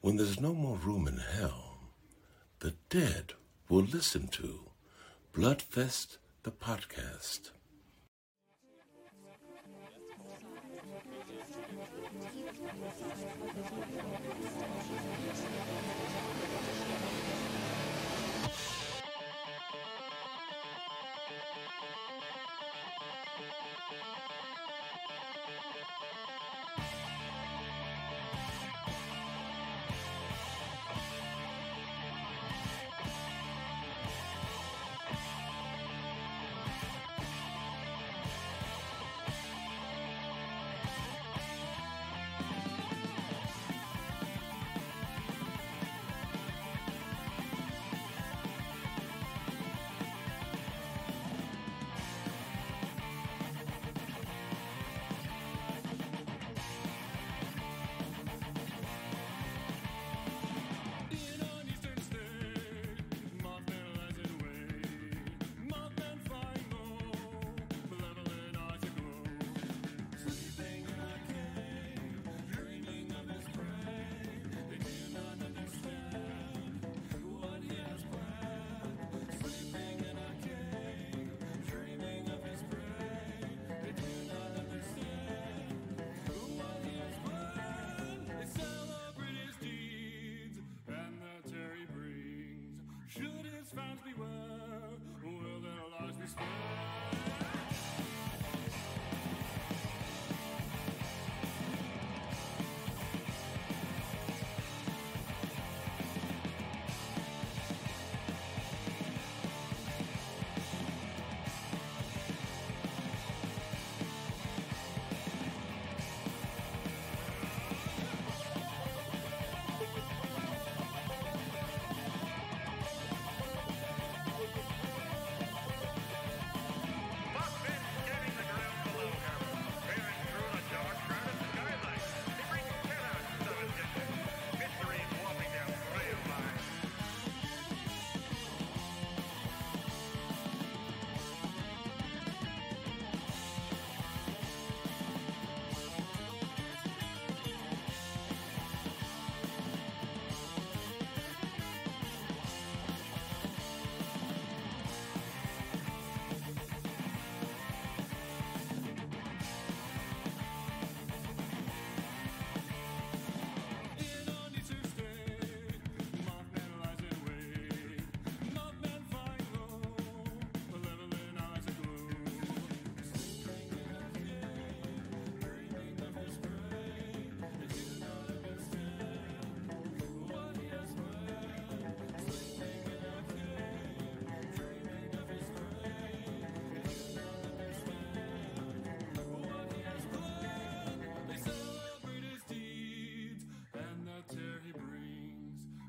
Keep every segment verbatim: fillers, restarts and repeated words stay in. When there's no more room in hell, the dead will listen to Bloodfest, the podcast.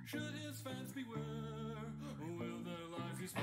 Should his fans beware, or will their lives be spared?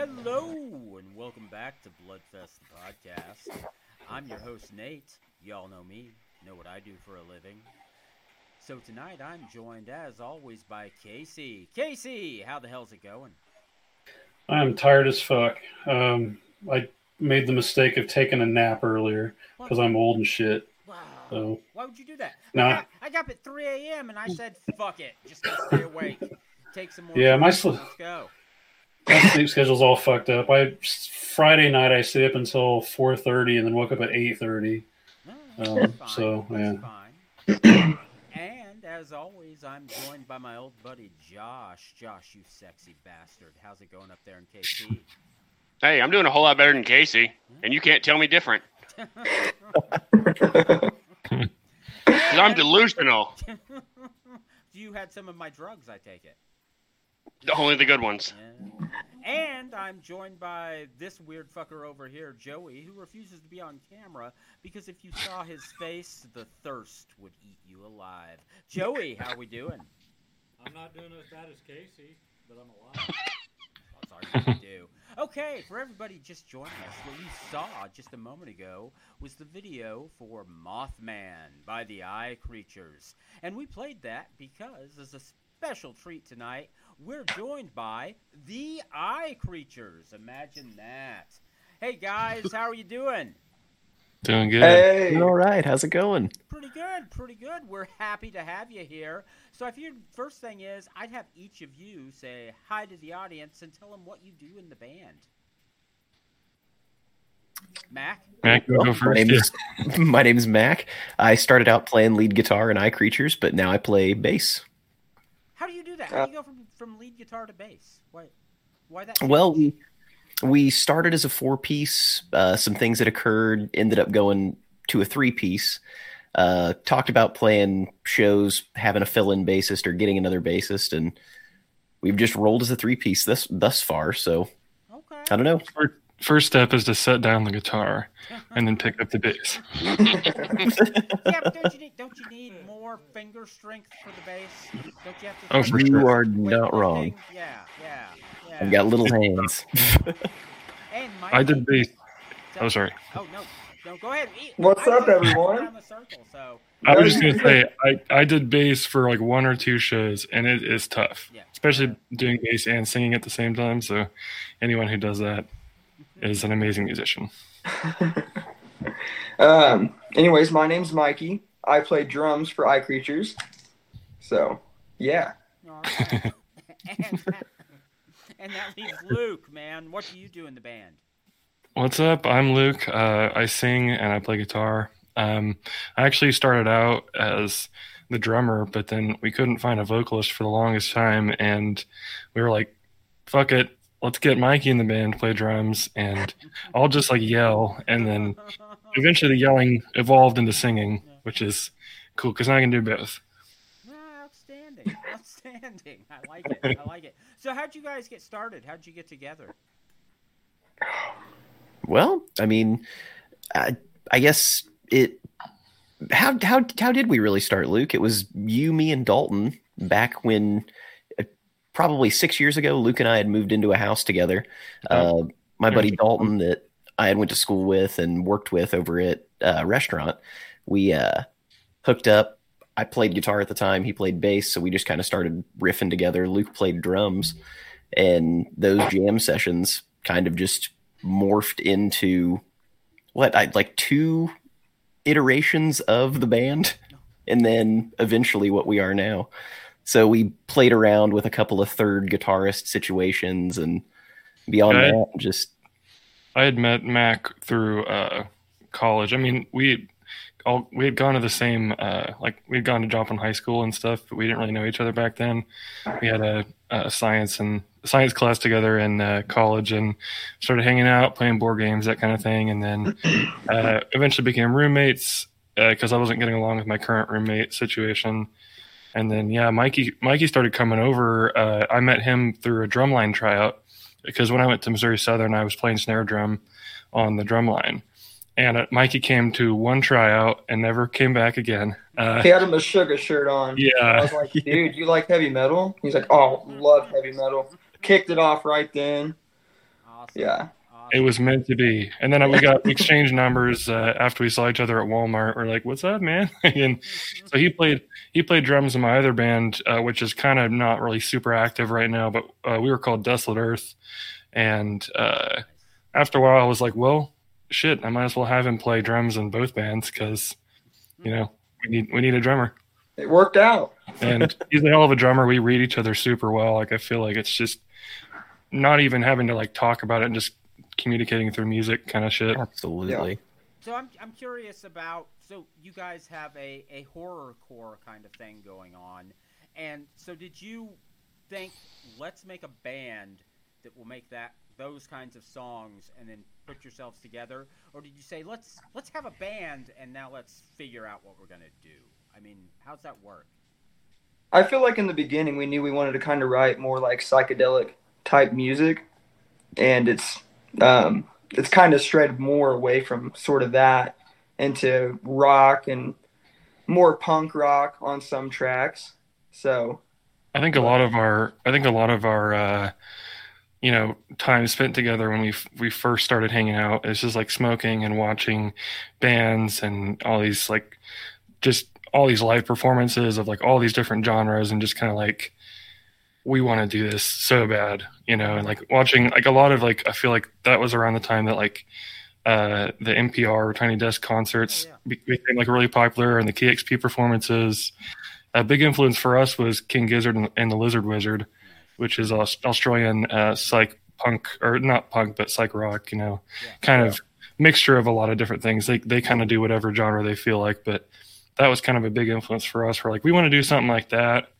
Hello, and welcome back to Bloodfest, the podcast. I'm your host, Nate. Y'all know me, know what I do for a living. So tonight I'm joined, as always, by Casey. Casey, how the hell's it going? I'm tired as fuck. Um, I made the mistake of taking a nap earlier because I'm old and shit. Wow. So. Why would you do that? Nah. I, got, I got up at three a.m. and I said, fuck it. Just gonna stay awake. Take some more. Yeah, time. my sl- Let's go. My sleep schedule's all fucked up. I Friday night I stayed up until four thirty and then woke up at eight thirty. No, um, so that's yeah. Fine. And as always, I'm joined by my old buddy Josh. Josh, you sexy bastard. How's it going up there in K C? Hey, I'm doing a whole lot better than Casey, and you can't tell me different. Because I'm delusional. You had some of my drugs, I take it. Only the good ones. Yeah. And I'm joined by this weird fucker over here, Joey, who refuses to be on camera because if you saw his face, the thirst would eat you alive. Joey, how we doing? I'm not doing as bad as Casey, but I'm alive. That's hard to do. Okay, for everybody just joining us, what you saw just a moment ago was the video for Mothman by the Eye Creatures. And we played that because as a special treat tonight, we're joined by the Eye Creatures. Imagine that. Hey, guys, how are you doing? Doing good. Hey. Doing all right. How's it going? Pretty good. Pretty good. We're happy to have you here. So I figured first thing is I'd have each of you say hi to the audience and tell them what you do in the band. Mac? Mac, you go first. My name, is, my name is Mac. I started out playing lead guitar in Eye Creatures, but now I play bass. How do you do that? How do you go from, from lead guitar to bass? Why, why that? Well, we, we started as a four-piece. Uh, some things that occurred ended up going to a three-piece. Uh, talked about playing shows, having a fill-in bassist or getting another bassist, and we've just rolled as a three-piece thus, thus far. So, okay. I don't know. First step is to set down the guitar and then pick up the bass. Yeah, but don't you, need, don't you need more finger strength for the bass? Don't you have to oh, for sure. You are not wrong. Yeah, yeah, yeah. I've got little hands. And Mike, I did bass. Oh, sorry. Oh, no. No, go ahead. What's I up, everyone? The circle, so. I was just going to say, I, I did bass for like one or two shows, and it is tough, yeah. Especially doing bass and singing at the same time. So anyone who does that is an amazing musician. um. Anyways, my name's Mikey. I play drums for Eye Creatures. So, yeah. All right. and, that, and that leaves Luke, man. What do you do in the band? What's up? I'm Luke. Uh, I sing and I play guitar. Um, I actually started out as the drummer, but then we couldn't find a vocalist for the longest time, and we were like, fuck it. Let's get Mikey in the band, play drums, and I'll just like yell. And then eventually the yelling evolved into singing, which is cool because now I can do both. Ah, outstanding. Outstanding. I like it. I like it. So how'd you guys get started? How'd you get together? Well, I mean, I, I guess it how, – how, how did we really start, Luke? It was you, me, and Dalton back when – probably six years ago, Luke and I had moved into a house together. Uh, my buddy Dalton that I had went to school with and worked with over at a uh, restaurant, we uh, hooked up. I played guitar at the time. He played bass. So we just kind of started riffing together. Luke played drums. And those jam sessions kind of just morphed into what I like two iterations of the band. And then eventually what we are now. So we played around with a couple of third guitarist situations, and beyond I, that, just I had met Mac through uh, college. I mean, we all we had gone to the same uh, like we had gone to Joplin High School and stuff, but we didn't really know each other back then. We had a, a science and science class together in uh, college, and started hanging out, playing board games, that kind of thing, and then uh, eventually became roommates because uh, I wasn't getting along with my current roommate situation. And then, yeah, Mikey Mikey started coming over. Uh, I met him through a drumline tryout because when I went to Missouri Southern, I was playing snare drum on the drumline. And uh, Mikey came to one tryout and never came back again. Uh, he had him a Sugar shirt on. Yeah. I was like, dude, you like heavy metal? He's like, oh, love heavy metal. Kicked it off right then. Awesome. Yeah. Awesome. It was meant to be. And then we got exchange numbers uh, after we saw each other at Walmart. We're like, "What's up, man?" And so he played he played drums in my other band, uh, which is kind of not really super active right now, but uh, we were called Desolate Earth. And uh, after a while, I was like, "Well, shit, I might as well have him play drums in both bands because, you know, we need we need a drummer." It worked out. And he's a hell of a drummer. We read each other super well. Like, I feel like it's just not even having to like talk about it and just communicating through music kind of shit. Absolutely. Yeah. So I'm I'm curious about, so you guys have a, a horror core kind of thing going on. And so did you think, let's make a band that will make that those kinds of songs and then put yourselves together? Or did you say, let's let's have a band and now let's figure out what we're going to do? I mean, how's that work? I feel like in the beginning we knew we wanted to kind of write more like psychedelic type music, and it's um, it's kind of strayed more away from sort of that into rock and more punk rock on some tracks. So I think a lot of our I think a lot of our uh, you know, time spent together when we we first started hanging out is just like smoking and watching bands and all these like just all these live performances of like all these different genres, and just kind of like, we want to do this so bad, you know, and like watching like a lot of like, I feel like that was around the time that like uh, the N P R or Tiny Desk Concerts oh, yeah. became like really popular, and the K E X P performances. A big influence for us was King Gizzard and, and the Lizard Wizard, which is Australian uh, psych punk, or not punk, but psych rock, you know, yeah. kind yeah. of mixture of a lot of different things. They, they kind of do whatever genre they feel like, but that was kind of a big influence for us. We're like, we want to do something like that.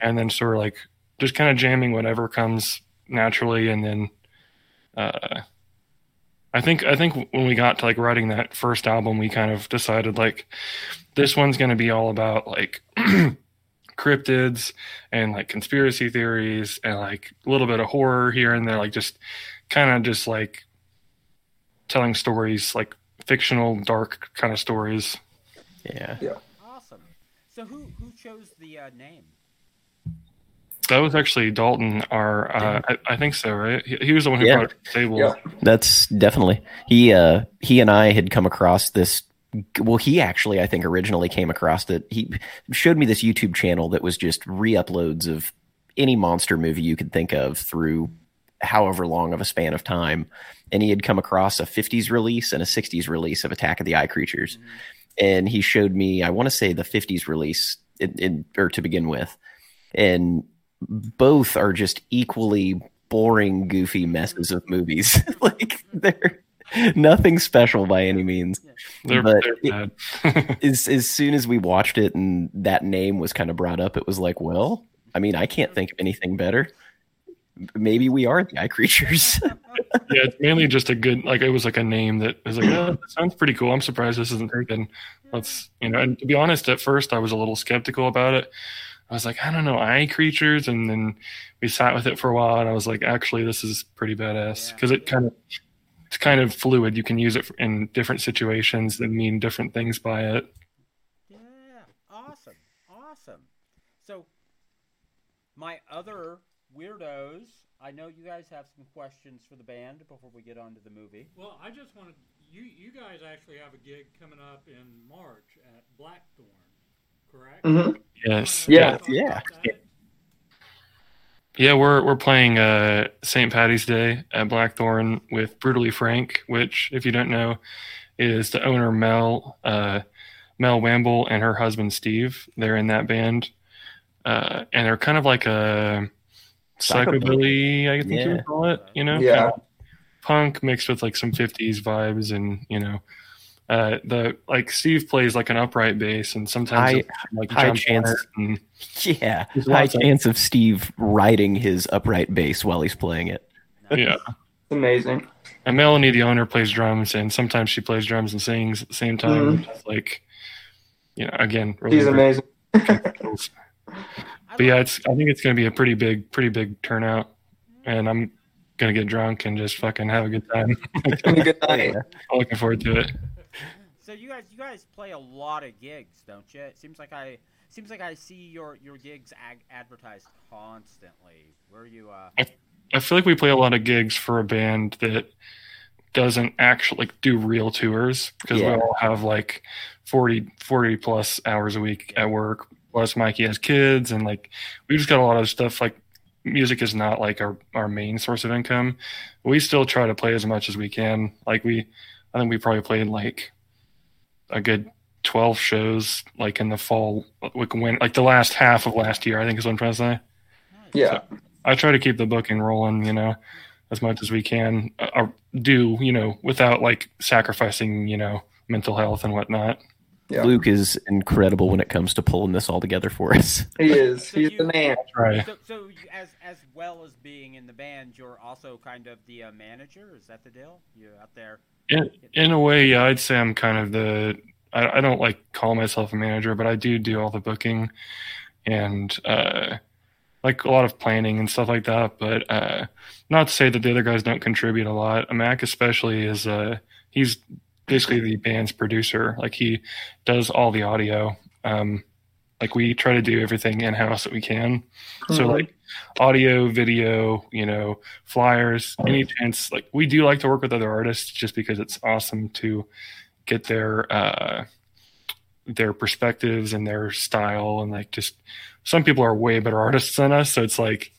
And then sort of like just kind of jamming whatever comes naturally. And then uh, I think I think when we got to like writing that first album, we kind of decided like this one's going to be all about like cryptids and like conspiracy theories and like a little bit of horror here and there, like just kind of just like telling stories, like fictional, dark kind of stories. Yeah. yeah. Awesome. So who who chose the uh, name? That was actually Dalton. Our uh, I, I think so, right? He, he was the one who yeah. brought it to the table. Yeah. That's definitely he. Uh, he and I had come across this. Well, he actually I think originally came across that. He showed me this YouTube channel that was just re-uploads of any monster movie you could think of through however long of a span of time, and he had come across a fifties release and a sixties release of Attack of the Eye Creatures. Mm-hmm. And he showed me, I want to say the fifties release, in, in, or to begin with. And both are just equally boring, goofy messes of movies. Like, they're nothing special by any means. They're, but they're bad. it, as, as soon as we watched it and that name was kind of brought up, it was like, well, I mean, I can't think of anything better. Maybe we are the Eye Creatures. Yeah, it's mainly just a good, like, it was like a name that was like, oh, that sounds pretty cool. I'm surprised this isn't taken. Let's, you know, and to be honest, at first I was a little skeptical about it. I was like, I don't know, Eye Creatures. And then we sat with it for a while and I was like, actually, this is pretty badass because yeah. it kind of, it's kind of fluid. You can use it in different situations that mean different things by it. Yeah. Awesome. Awesome. So my other weirdos, I know you guys have some questions for the band before we get on to the movie. Well, I just wanted you you guys actually have a gig coming up in March at Blackthorn, correct? Mm-hmm. Yes. Yeah. Yeah. Yeah. Yeah, we're we're playing uh, Saint Patty's Day at Blackthorn with Brutally Frank, which, if you don't know, is the owner Mel uh, Mel Wamble and her husband Steve. They're in that band, uh, and they're kind of like a psychobilly, I think yeah. you would call it, you know, yeah. kind of punk mixed with like some fifties vibes, and you know, uh, the like Steve plays like an upright bass, and sometimes high, like high chance, and yeah, high chance of Steve riding his upright bass while he's playing it. Yeah, amazing. And Melanie, the owner, plays drums, and sometimes she plays drums and sings at the same time. Mm-hmm. Just like, you know, again, really she's amazing. But yeah, it's, I think it's going to be a pretty big, pretty big turnout, and I'm going to get drunk and just fucking have a good time. Have a good night. I'm looking forward to it. So you guys, you guys play a lot of gigs, don't you? It seems like I, seems like I see your your gigs ag- advertised constantly. Where are you? Uh... I, I feel like we play a lot of gigs for a band that doesn't actually like, do real tours because yeah. we all have like forty, forty plus hours a week at work. Plus Mikey has kids and like, we just got a lot of stuff. Like music is not like our, our main source of income. We still try to play as much as we can. Like we, I think we probably played like a good twelve shows like in the fall, like when, like the last half of last year, I think is what I'm trying to say. Yeah. So I try to keep the booking rolling, you know, as much as we can uh, do, you know, without like sacrificing, you know, mental health and whatnot. Yeah. Luke is incredible when it comes to pulling this all together for us. He is. So He's you, the man. So, so as as well as being in the band, you're also kind of the uh, manager? Is that the deal? You're out there? In, in a way, yeah, I'd say I'm kind of the – I don't like call myself a manager, but I do do all the booking and uh, like a lot of planning and stuff like that. But uh, not to say that the other guys don't contribute a lot. Mac especially is uh, – he's – basically the band's producer. Like he does all the audio. Um like we try to do everything in-house that we can. Mm-hmm. So like audio, video, you know, flyers, any chance. Like we do like to work with other artists just because it's awesome to get their uh their perspectives and their style, and like just some people are way better artists than us, so it's like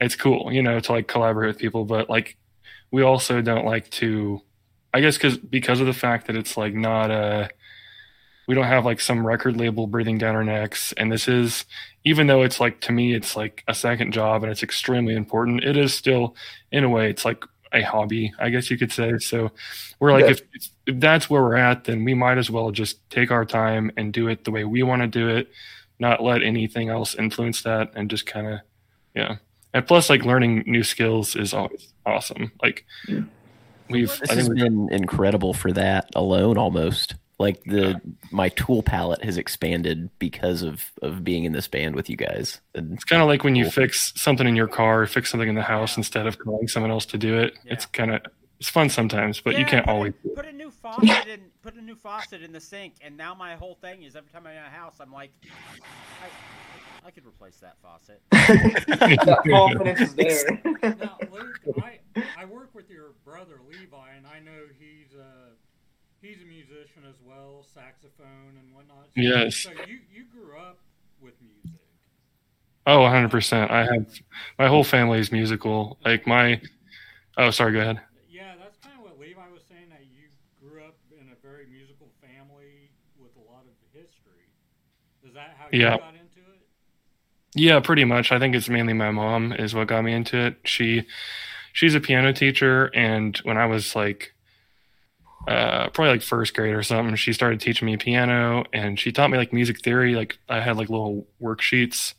it's cool, you know, to like collaborate with people. But like we also don't like to, I guess because because of the fact that it's like not a, we don't have like some record label breathing down our necks. And this is, even though it's like, to me, it's like a second job and it's extremely important, it is still, in a way, it's like a hobby, I guess you could say. So we're like, yeah. if, it's, if that's where we're at, then we might as well just take our time and do it the way we want to do it, not let anything else influence that, and just kind of, yeah. And plus like learning new skills is always awesome. Like, yeah. We've, this has been incredible for that alone, almost. Like the yeah. my tool palette has expanded because of, of being in this band with you guys. And it's kind of like when you cool. fix something in your car, or fix something in the house yeah. instead of calling someone else to do it. Yeah. It's kind of it's fun sometimes, but yeah, you can't put always. A, put a new faucet in. Put a new faucet in the sink, and now my whole thing is every time I'm in a house, I'm like, I, I could replace that faucet. That confidence is there. Now, Luke, I, I work with your brother Levi, and I know he's a he's a musician as well, saxophone and whatnot. So, yes. So you you grew up with music. Oh, one hundred percent. I have my whole family is musical. Like my. Oh, sorry. Go ahead. Is that how you yeah. got into it? Yeah, pretty much. I think it's mainly my mom is what got me into it. She, she's a piano teacher, and when I was like, uh, probably like first grade or something, she started teaching me piano, and she taught me like music theory. Like I had like little worksheets,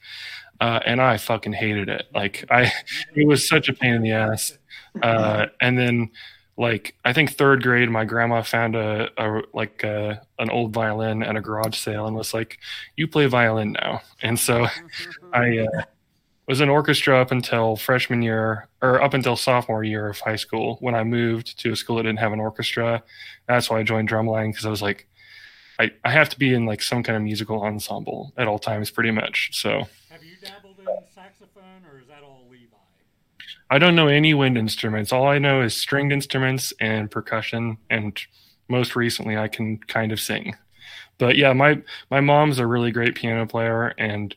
uh, and I fucking hated it. Like I, it was such a pain in the ass. Uh, and then. Like I think third grade, my grandma found a, a like a, an old violin at a garage sale and was like, "You play violin now." And so, I uh, was in orchestra up until freshman year, or up until sophomore year of high school. When I moved to a school that didn't have an orchestra, that's why I joined drumline, because I was like, I, I have to be in like some kind of musical ensemble at all times, pretty much. So. Have you dabbled in saxophone, or is that all Levi? I don't know any wind instruments. All I know is stringed instruments and percussion, and most recently I can kind of sing. But yeah, my my mom's a really great piano player, and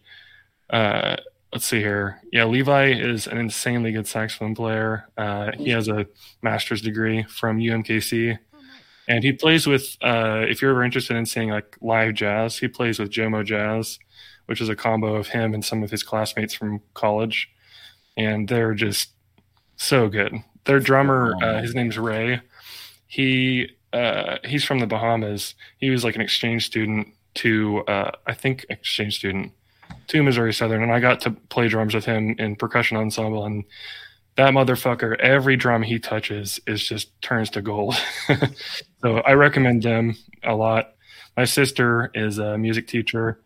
uh, let's see here. Yeah, Levi is an insanely good saxophone player. Uh, he has a master's degree from U M K C, and he plays with, uh, if you're ever interested in seeing like live jazz, he plays with Jomo Jazz, which is a combo of him and some of his classmates from college. And they're just so good. Their drummer, uh, his name's Ray. He uh, he's from the Bahamas. He was like an exchange student to, uh, I think, exchange student to Missouri Southern. And I got to play drums with him in percussion ensemble. And that motherfucker, every drum he touches is just turns to gold. So I recommend them a lot. My sister is a music teacher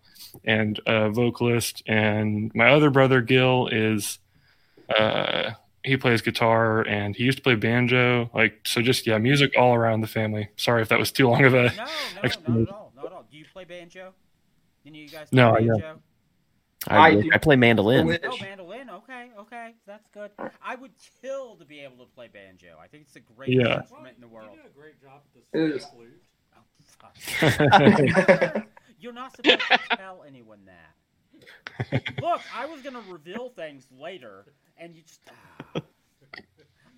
and a vocalist. And my other brother, Gil, is... Uh, he plays guitar, and he used to play banjo. Like, so just, yeah, music all around the family. Sorry if that was too long of a... No, no, not at all, not at all. Do you play banjo? Any of you guys play no, banjo? Yeah. I, I, I play mandolin. Oh, mandolin. Okay, okay, that's good. I would kill to be able to play banjo. I think it's the greatest yeah. instrument in the world. You did a great job at this flute. Oh, fuck. You're not supposed to tell anyone that. Look, I was gonna reveal things later, and you just. Ah.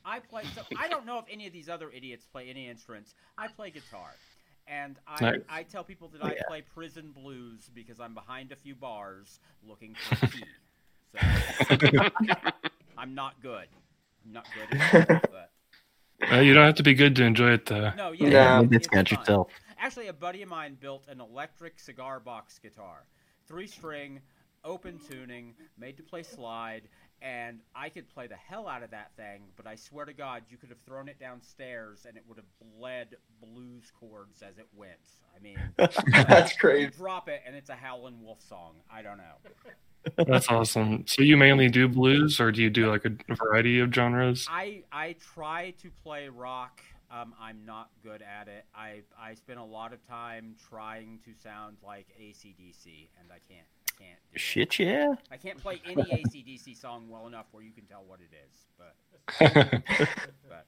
I play. So I don't know if any of these other idiots play any instruments. I play guitar. And I, nice. I tell people that I yeah. play prison blues because I'm behind a few bars looking for tea. So I'm not good. I'm not good at all, but... well, you don't have to be good to enjoy it, though. No, yeah, yeah it's, it's got yourself. Actually, a buddy of mine built an electric cigar box guitar. Three-string, open tuning, made to play slide, and I could play the hell out of that thing, but I swear to God, you could have thrown it downstairs and it would have bled blues chords as it went. I mean, that's crazy. You drop it and it's a howling wolf song. I don't know. That's awesome. So you mainly do blues, or do you do like a variety of genres? I, I try to play rock. Um, I'm not good at it. I, I spend a lot of time trying to sound like A C D C, and I can't. Can't do Shit, it. yeah. I can't play any A C D C song well enough where you can tell what it is, but, but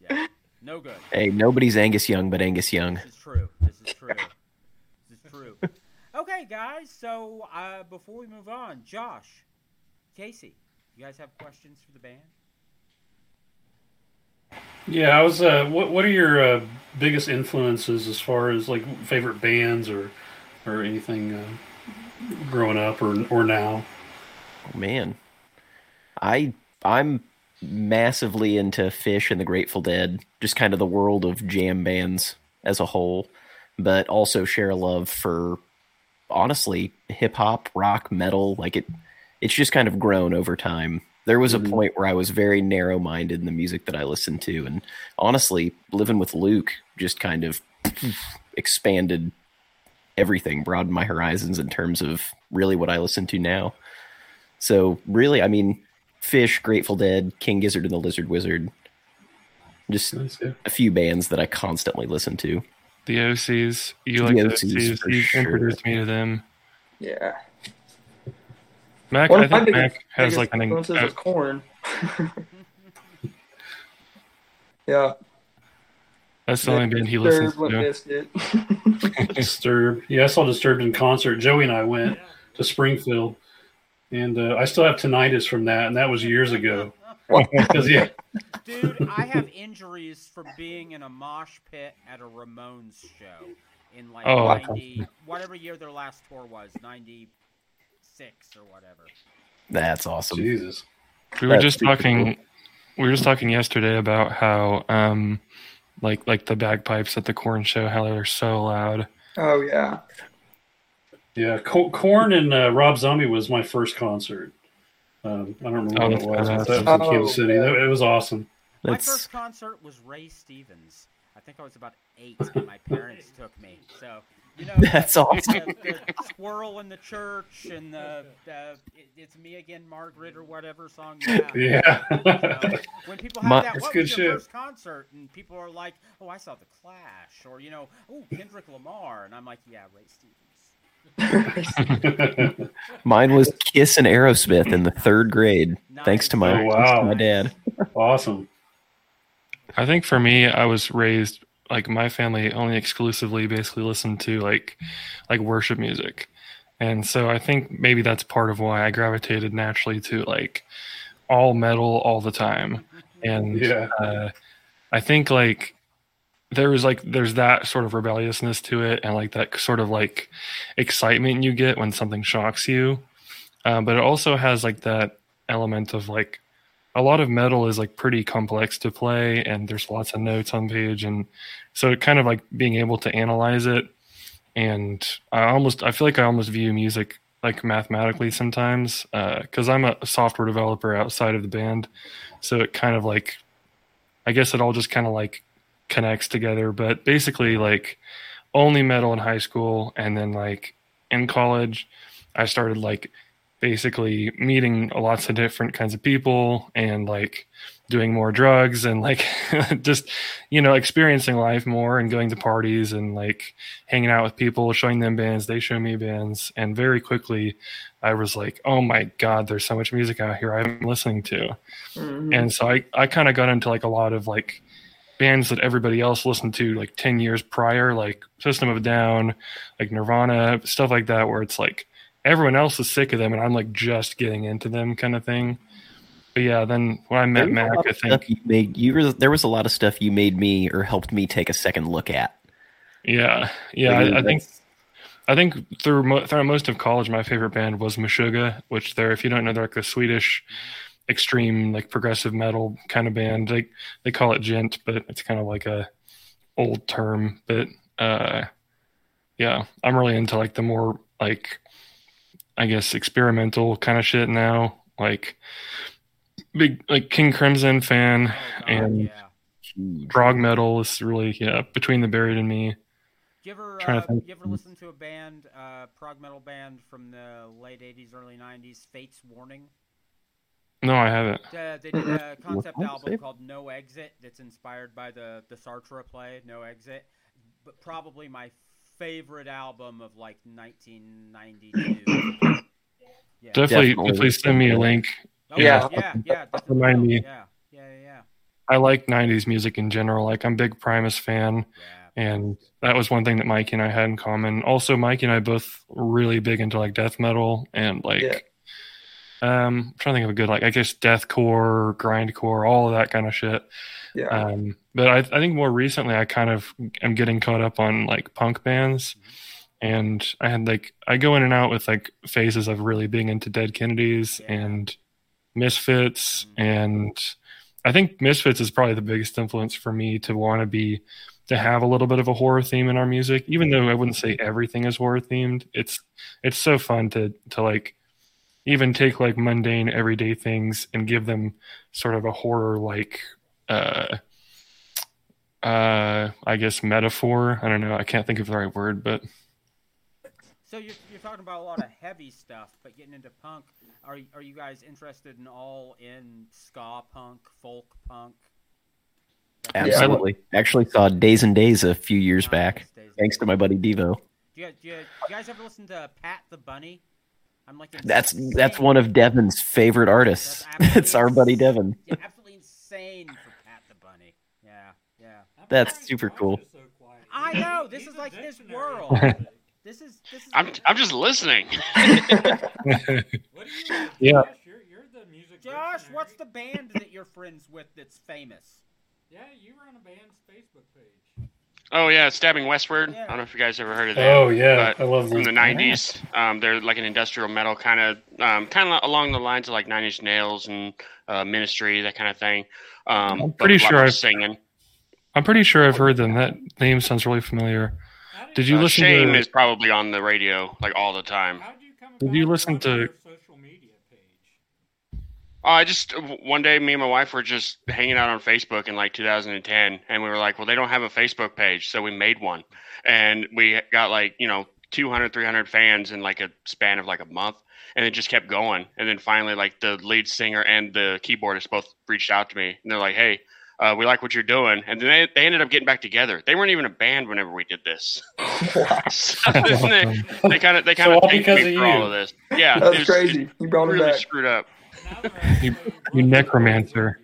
yeah, no good. Hey, nobody's Angus Young but Angus Young. This is true. This is true. This is true. Okay, guys, so uh, before we move on, Josh, Casey, you guys have questions for the band? Yeah, I was. Uh, what What are your uh, biggest influences as far as like favorite bands or or anything? Uh... growing up or or now? Oh, man. I, I'm massively into Fish and the Grateful Dead, just kind of the world of jam bands as a whole, but also share a love for, honestly, hip-hop, rock, metal. Like, it, it's just kind of grown over time. There was a mm-hmm. point where I was very narrow-minded in the music that I listened to, and honestly, living with Luke just kind of expanded everything, broadened my horizons in terms of really what I listen to now. So really, I mean, Fish, Grateful Dead, King Gizzard and the Lizard Wizard, just nice, yeah. a few bands that I constantly listen to. The O Cs, you the like O Cs, the O Cs, you sure. introduced me to them. Yeah. Mac, well, I think biggest, Mac has like an influences of Korn. Yeah. That's the only band he listens to. Disturbed. Yeah, I saw Disturbed in concert. Joey and I went to Springfield, and uh, I still have tinnitus from that, and that was years ago. yeah. Dude, I have injuries from being in a mosh pit at a Ramones show in like oh, ninety, wow. whatever year their last tour was, ninety-six or whatever. That's awesome. Jesus. We were That's just talking. Cool. We were just talking yesterday about how. Um, Like like the bagpipes at the Korn show, how they're so loud. Oh, yeah. Yeah, Korn and uh, Rob Zombie was my first concert. Um, I don't remember oh, what it was. Awesome. That was in oh, Kansas City. Yeah. That, it was awesome. My That's... first concert was Ray Stevens. I think I was about eight and my parents took me. So, you know, That's the, awesome. the, the squirrel in the church and the, the it, It's Me Again, Margaret, or whatever song you have. Yeah. You know, when people have My, that, what was your shit. first concert? And people are like, oh, I saw The Clash. Or, you know, oh, Kendrick Lamar. And I'm like, yeah, Ray Stevens. Mine was Kiss and Aerosmith in the third grade, nice. thanks to my, oh, wow. thanks to my dad. Awesome. I think for me, I was raised, like my family only exclusively basically listened to like like worship music. And so I think maybe that's part of why I gravitated naturally to like all metal all the time. And yeah. uh, I think like there was like there's that sort of rebelliousness to it and like that sort of like excitement you get when something shocks you. Uh, but it also has like that element of like a lot of metal is like pretty complex to play and there's lots of notes on page. And so kind of like being able to analyze it. And I almost, I feel like I almost view music like mathematically sometimes uh, cause I'm a software developer outside of the band. So it kind of like, I guess it all just kind of like connects together, but basically like only metal in high school. And then like in college, I started like, basically meeting lots of different kinds of people and like doing more drugs and like just, you know, experiencing life more and going to parties and like hanging out with people, showing them bands, they show me bands. And very quickly I was like, oh my God, there's so much music out here I'm listening to. Mm-hmm. And so I, I kind of got into like a lot of like bands that everybody else listened to like ten years prior, like System of a Down, like Nirvana, stuff like that, where it's like everyone else is sick of them and I'm like just getting into them kind of thing. But yeah, then when I met Mac, I think you made, you were, there was a lot of stuff you made me or helped me take a second look at. Yeah, yeah, I, I think I think through mo- through most of college, my favorite band was Meshuggah, which they're, if you don't know, they're like a Swedish extreme like progressive metal kind of band. Like they call it gent, but it's kind of like a old term. But uh, yeah, I'm really into like the more like I guess experimental kind of shit now, like. Big like King Crimson fan oh, and yeah. prog metal is really yeah between the Buried and me. You ever uh, you ever listen to a band uh, prog metal band from the late eighties, early nineties, Fate's Warning? No, I haven't. Uh, they did a concept album called No Exit that's inspired by the the Sartre play No Exit, but probably my favorite album of like nineteen ninety-two. Yeah. Definitely, definitely, definitely send me a link. Oh, yeah, yeah, yeah. yeah remind me. Yeah, yeah, yeah. I like nineties music in general. Like, I'm a big Primus fan, yeah, and that was one thing that Mikey and I had in common. Also, Mikey and I both really big into like death metal and like, yeah. um, I'm trying to think of a good like, I guess deathcore, grindcore, all of that kind of shit. Yeah. Um, but I, I think more recently I kind of am getting caught up on like punk bands. Mm-hmm. And I had like I go in and out with like phases of really being into Dead Kennedys yeah. and Misfits, and I think Misfits is probably the biggest influence for me to want to be to have a little bit of a horror theme in our music, even though I wouldn't say everything is horror themed. It's it's so fun to to like even take like mundane everyday things and give them sort of a horror like uh uh I guess metaphor. I don't know, I can't think of the right word, but so you're, you're talking about a lot of heavy stuff, but getting into punk, are are you guys interested in all in ska punk, folk punk? That's Absolutely. I actually saw Days and Days a few years nice, back, Days thanks to my buddy Devo. Do you, do you, do you guys ever listen to Pat the Bunny? I'm like that's insane. That's one of Devin's favorite artists. It's our buddy Devin. Yeah, absolutely insane for Pat the Bunny. Yeah, yeah. That's super cool. So I know, this He's is like his world. This is, this is I'm I'm just listening. What do you yeah. Josh, you're, you're the music Josh, dictionary. What's the band that you're friends with that's famous? Yeah, you were on a band's Facebook page. Oh yeah, Stabbing Westward. Yeah. I don't know if you guys ever heard of that. Oh yeah, I love them. From the nineties, um, they're like an industrial metal kind of, um, kind of along the lines of like Nine Inch Nails and uh, Ministry, that kind of thing. Um, I'm pretty sure I've singing. I'm pretty sure I've heard them. That name sounds really familiar. Did you uh, listen Shame to, is probably on the radio like all the time. How did you come did you listen to your social media page? Oh, I just one day me and my wife were just hanging out on Facebook in like two thousand ten, and we were like, well, they don't have a Facebook page, so we made one. And we got like, you know, two hundred, three hundred fans in like a span of like a month, and it just kept going. And then finally like the lead singer and the keyboardist both reached out to me, and they're like, "Hey, Uh, we like what you're doing." And then they, they ended up getting back together. They weren't even a band whenever we did this. So, they they kind of they kind so of thanked me for you. all of this. Yeah, that's was, crazy. You brought really it back. Screwed up. You, you necromancer.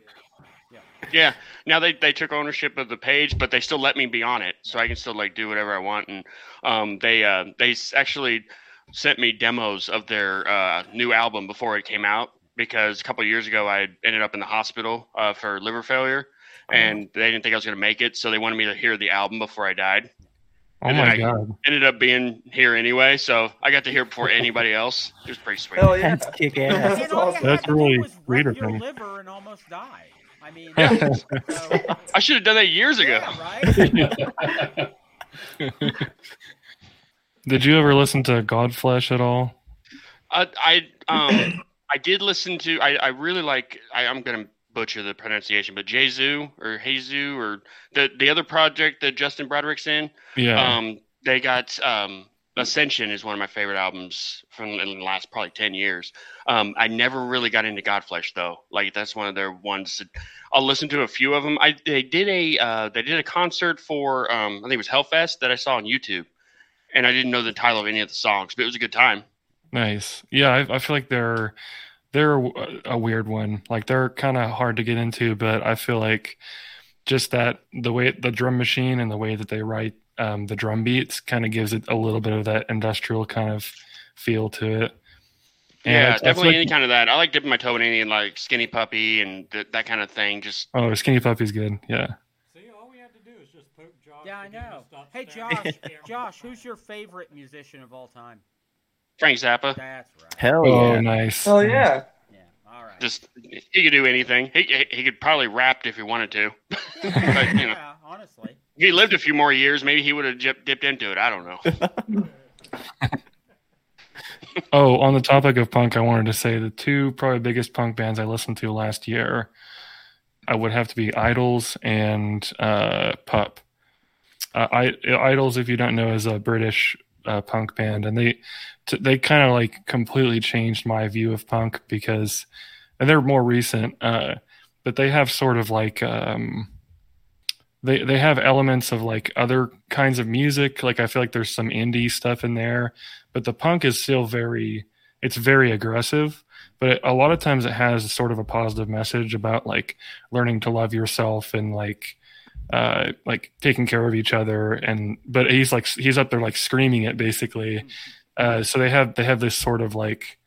Yeah. Now they, they took ownership of the page, but they still let me be on it, so I can still like do whatever I want. And um, they uh, they actually sent me demos of their uh, new album before it came out, because a couple of years ago I ended up in the hospital uh, for liver failure. And they didn't think I was going to make it, so they wanted me to hear the album before I died. Oh, and then my I God. Ended up being here anyway, so I got to hear it befefore anybody else. It was pretty sweet. Hell yeah. That's kick ass. That's, awesome. That's really reader thing. Liver and almost die. I mean, so... I should have done that years ago. Yeah, right? Did you ever listen to Godflesh at all? Uh, I um I did listen to. I, I really like. I, I'm gonna. butcher the pronunciation, but Jesu or Jesu or the the other project that Justin Broderick's in. Yeah. Um, they got um Ascension is one of my favorite albums from in the last probably ten years. Um, I never really got into Godflesh though. Like that's one of their ones that I'll listen to a few of them. I they did a uh, they did a concert for um, I think it was Hellfest that I saw on YouTube, and I didn't know the title of any of the songs, but it was a good time. Nice, yeah. I, I feel like they're they're a weird one. Like they're kind of hard to get into, but I feel like just that the way the drum machine and the way that they write. Um, the drum beats kind of gives it a little bit of that industrial kind of feel to it. And yeah, definitely like, any kind of that. I like dipping my toe in any like Skinny Puppy and th- that kind of thing. Just oh, Skinny Puppy's good. Yeah. See, all we have to do is just poke Josh. Yeah, I know. Hey, Josh, Josh, who's your favorite musician of all time? Frank Zappa. That's right. Hell yeah! Oh, nice. Hell yeah! Yeah. All right. Just he could do anything. He he could probably rap if he wanted to. but, you know. Yeah, honestly. If he lived a few more years, maybe he would have dipped into it. I don't know. Oh, on the topic of punk, I wanted to say the two probably biggest punk bands I listened to last year, I would have to be Idles and uh, Pup. Uh, I, Idles, if you don't know, is a British uh, punk band, and they t- they kind of like completely changed my view of punk because, and they're more recent, uh, but they have sort of like. Um, They they have elements of like other kinds of music. Like I feel like there's some indie stuff in there, but the punk is still very, it's very aggressive, but it, a lot of times it has sort of a positive message about like learning to love yourself and like, uh, like taking care of each other. And, but he's like, he's up there like screaming it basically. Uh, so they have, they have this sort of like,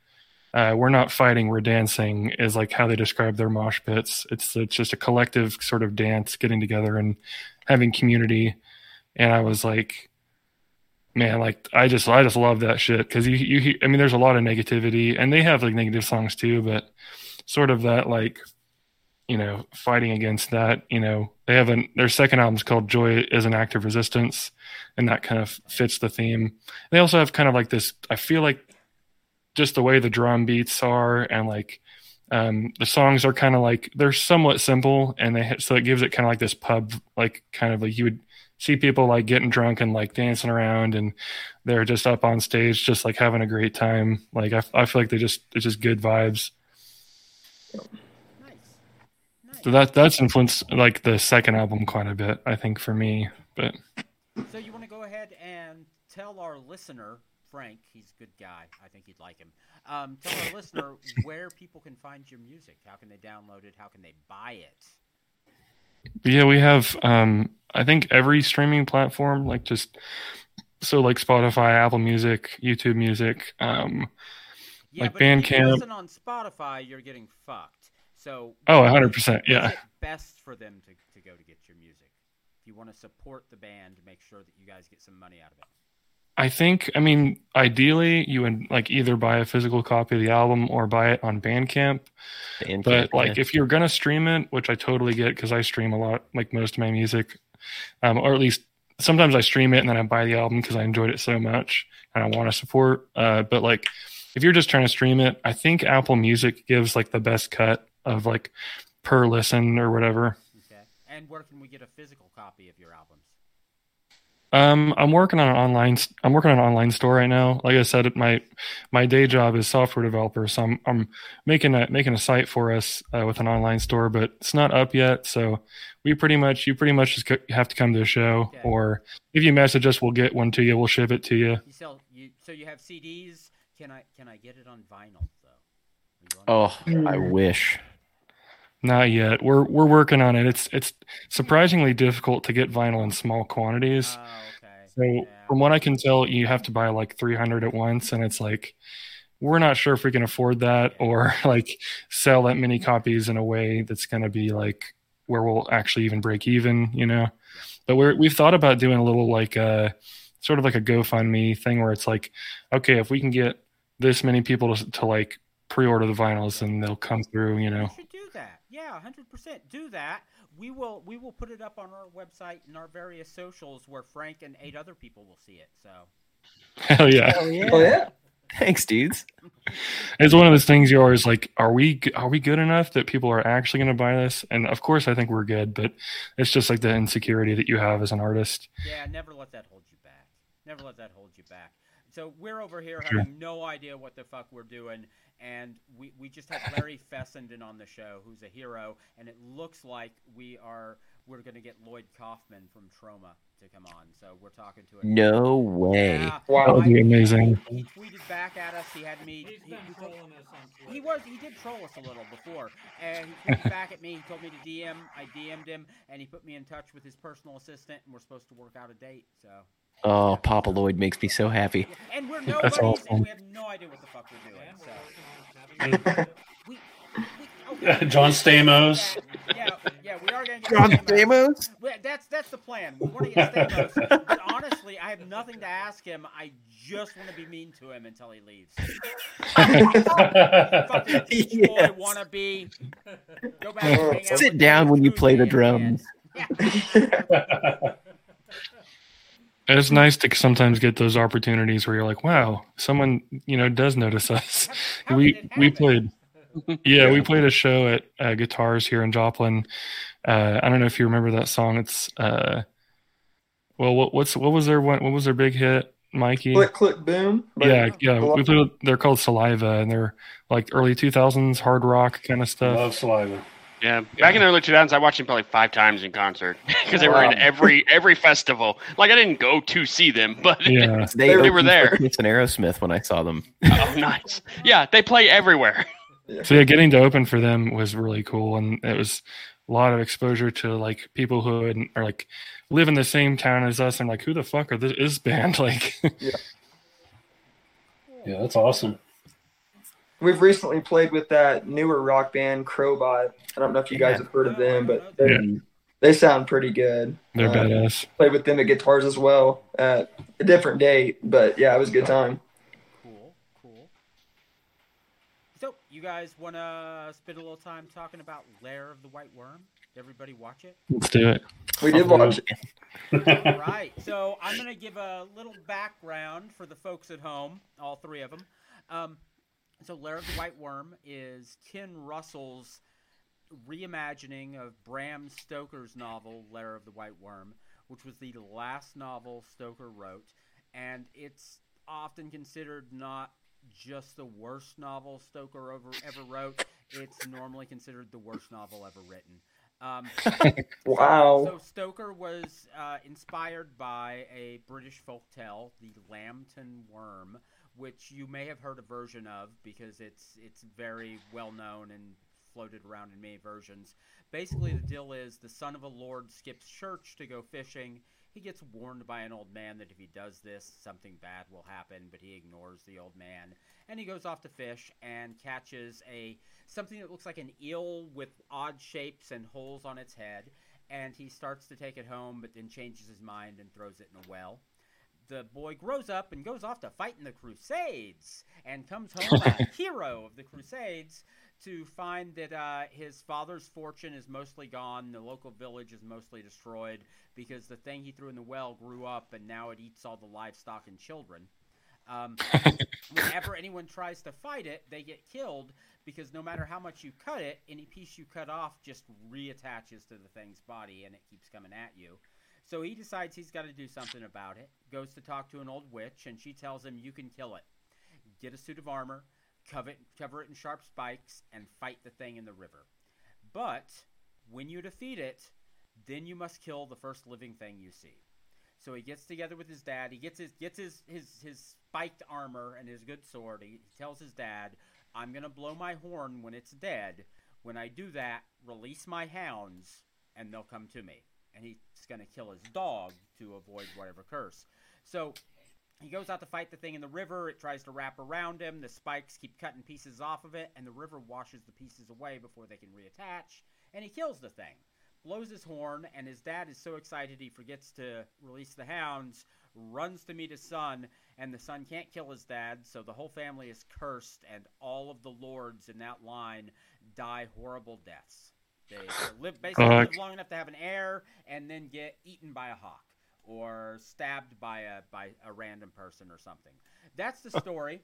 uh, we're not fighting, we're dancing is like how they describe their mosh pits. It's, it's just a collective sort of dance, getting together and having community. And I was like, man, like I just, I just love that shit. Cause you, you, I mean, there's a lot of negativity and they have like negative songs too, but sort of that, like, you know, fighting against that, you know, they have an, their second album is called Joy is an Act of Resistance. And that kind of fits the theme. And they also have kind of like this, I feel like, just the way the drum beats are and like um, the songs are kind of like they're somewhat simple and they so it gives it kind of like this pub like kind of like you would see people like getting drunk and like dancing around and they're just up on stage just like having a great time. Like I, I feel like they just it's just good vibes. Nice. Nice. So that that's influenced like the second album quite a bit I think for me. But so you want to go ahead and tell our listener. Frank, he's a good guy. I think you'd like him. Um, tell our listener where people can find your music. How can they download it? How can they buy it? Yeah, we have, um, I think, every streaming platform, like just so like Spotify, Apple Music, YouTube Music, um, yeah, like but Bandcamp. If you listen on Spotify, you're getting fucked. So oh, one hundred percent. Yeah. It's best for them to, to go to get your music. If you want to support the band, make sure that you guys get some money out of it. I think, I mean, ideally you would like either buy a physical copy of the album or buy it on Bandcamp. Bandcamp but like yeah. If you're going to stream it, which I totally get because I stream a lot, like most of my music, um, or at least sometimes I stream it and then I buy the album because I enjoyed it so much and I want to support. Uh, but like if you're just trying to stream it, I think Apple Music gives like the best cut of like per listen or whatever. Okay. And where can we get a physical copy of your albums? Um, I'm working on an online. I'm working on an online store right now. Like I said, my my day job is software developer, so I'm I'm making a making a site for us uh, with an online store, but it's not up yet. So we pretty much you pretty much just have to come to a show, okay. Or if you message us, we'll get one to you. We'll ship it to you. You sell you. So you have C Ds. Can I can I get it on vinyl though? Oh, I wish. Not yet. We're we're working on it. It's it's surprisingly difficult to get vinyl in small quantities. Oh, okay. So yeah. From what I can tell, you have to buy like three hundred at once, and it's like we're not sure if we can afford that or like sell that many copies in a way that's going to be like where we'll actually even break even, you know. But we're we've thought about doing a little like a sort of like a GoFundMe thing where it's like, okay, if we can get this many people to, to like pre-order the vinyls, and they'll come through, you know. Yeah, one hundred percent. Do that. We will we will put it up on our website and our various socials where Frank and eight other people will see it. So. Hell yeah. Hell yeah. Hell yeah. Thanks, dudes. It's one of those things you're always like, are we are we good enough that people are actually going to buy this? And of course, I think we're good, but it's just like the insecurity that you have as an artist. Yeah, never let that hold you back. Never let that hold you back. So we're over here sure. having no idea what the fuck we're doing. And we, we just had Larry Fessenden on the show, who's a hero. And it looks like we are we're going to get Lloyd Kaufman from Troma to come on. So we're talking to him. No way. Yeah. Wow. That would be amazing. He tweeted back at us. He had me. He's he, been he, trolling us on Twitter. He was. He did troll us a little before. And he tweeted back at me. He told me to D M. I D M'd him. And he put me in touch with his personal assistant. And we're supposed to work out a date. So. Oh, Papa Lloyd makes me so happy. Yeah. And we're nobodies, awesome. And we have no idea what the fuck we're doing. So. we, we, okay. John Stamos. Yeah, yeah, we are going to get John Stamos. Stamos? That's, that's the plan. We want to get Stamos. But honestly, I have nothing to ask him. I just want to be mean to him until he leaves. Fucking beach yes. boy wannabe. Go back oh, and sit down when you play the drums. Yeah. It's nice to sometimes get those opportunities where you're like, wow, someone, you know, does notice us. How, how we we played, yeah, we played a show at uh, Guitars here in Joplin. Uh, I don't know if you remember that song. It's, uh, well, what, what's what was their one? What was their big hit, Mikey? Click, click, boom. Right yeah, now. yeah. We played, they're called Saliva, and they're like early two thousands hard rock kind of stuff. I love Saliva. Yeah, back yeah. in the early two thousands, I watched them probably five times in concert because they were wow. in every every festival. Like, I didn't go to see them, but yeah. they, they were there. It's an Aerosmith when I saw them. Oh, nice. Yeah, they play everywhere. So, yeah, getting to open for them was really cool, and it was a lot of exposure to, like, people who are, like, live in the same town as us and, like, who the fuck are this, this band? Like, yeah. yeah, that's awesome. We've recently played with that newer rock band, Crowbot. I don't know if you guys yeah. have heard of them, but yeah. they sound pretty good. They're um, badass. Played with them at Guitars as well at a different date, but yeah, it was a good time. Cool, cool. So, you guys want to spend a little time talking about Lair of the White Worm? Did everybody watch it? Let's do it. We did watch it. All right. So, I'm going to give a little background for the folks at home, all three of them. Um, So Lair of the White Worm is Ken Russell's reimagining of Bram Stoker's novel, Lair of the White Worm, which was the last novel Stoker wrote. And it's often considered not just the worst novel Stoker ever, ever wrote. It's normally considered the worst novel ever written. Um, wow. So, so Stoker was uh, inspired by a British folktale, the Lambton Worm, which you may have heard a version of because it's it's very well known and floated around in many versions. Basically, the deal is the son of a lord skips church to go fishing. He gets warned by an old man that if he does this, something bad will happen, but he ignores the old man. And he goes off to fish and catches a something that looks like an eel with odd shapes and holes on its head. And he starts to take it home, but then changes his mind and throws it in a well. The boy grows up and goes off to fight in the Crusades and comes home a hero of the Crusades to find that uh, his father's fortune is mostly gone. The local village is mostly destroyed because the thing he threw in the well grew up and now it eats all the livestock and children. Um, whenever anyone tries to fight it, they get killed because no matter how much you cut it, any piece you cut off just reattaches to the thing's body and it keeps coming at you. So he decides he's got to do something about it, goes to talk to an old witch, and she tells him, you can kill it. Get a suit of armor, cover it, cover it in sharp spikes, and fight the thing in the river. But when you defeat it, then you must kill the first living thing you see. So he gets together with his dad. He gets his gets his, his, his spiked armor and his good sword. He tells his dad, I'm going to blow my horn when it's dead. When I do that, release my hounds, and they'll come to me. And he's going to kill his dog to avoid whatever curse. So he goes out to fight the thing in the river. It tries to wrap around him. The spikes keep cutting pieces off of it, and the river washes the pieces away before they can reattach. And he kills the thing, blows his horn, and his dad is so excited he forgets to release the hounds, runs to meet his son, and the son can't kill his dad, so the whole family is cursed, and all of the lords in that line die horrible deaths. They live basically uh, live long enough to have an heir and then get eaten by a hawk or stabbed by a by a random person or something. That's the story.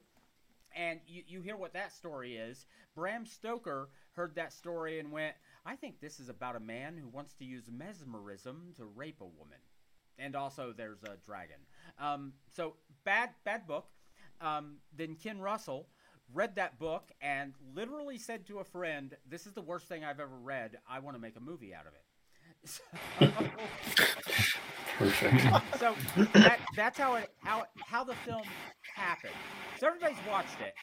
And you, you hear what that story is. Bram Stoker heard that story and went, I think this is about a man who wants to use mesmerism to rape a woman. And also there's a dragon. Um, so bad bad book. um, then Ken Russell read that book and literally said to a friend, "This is the worst thing I've ever read. I want to make a movie out of it." So, perfect. So that, that's how it how how the film happened. So everybody's watched it.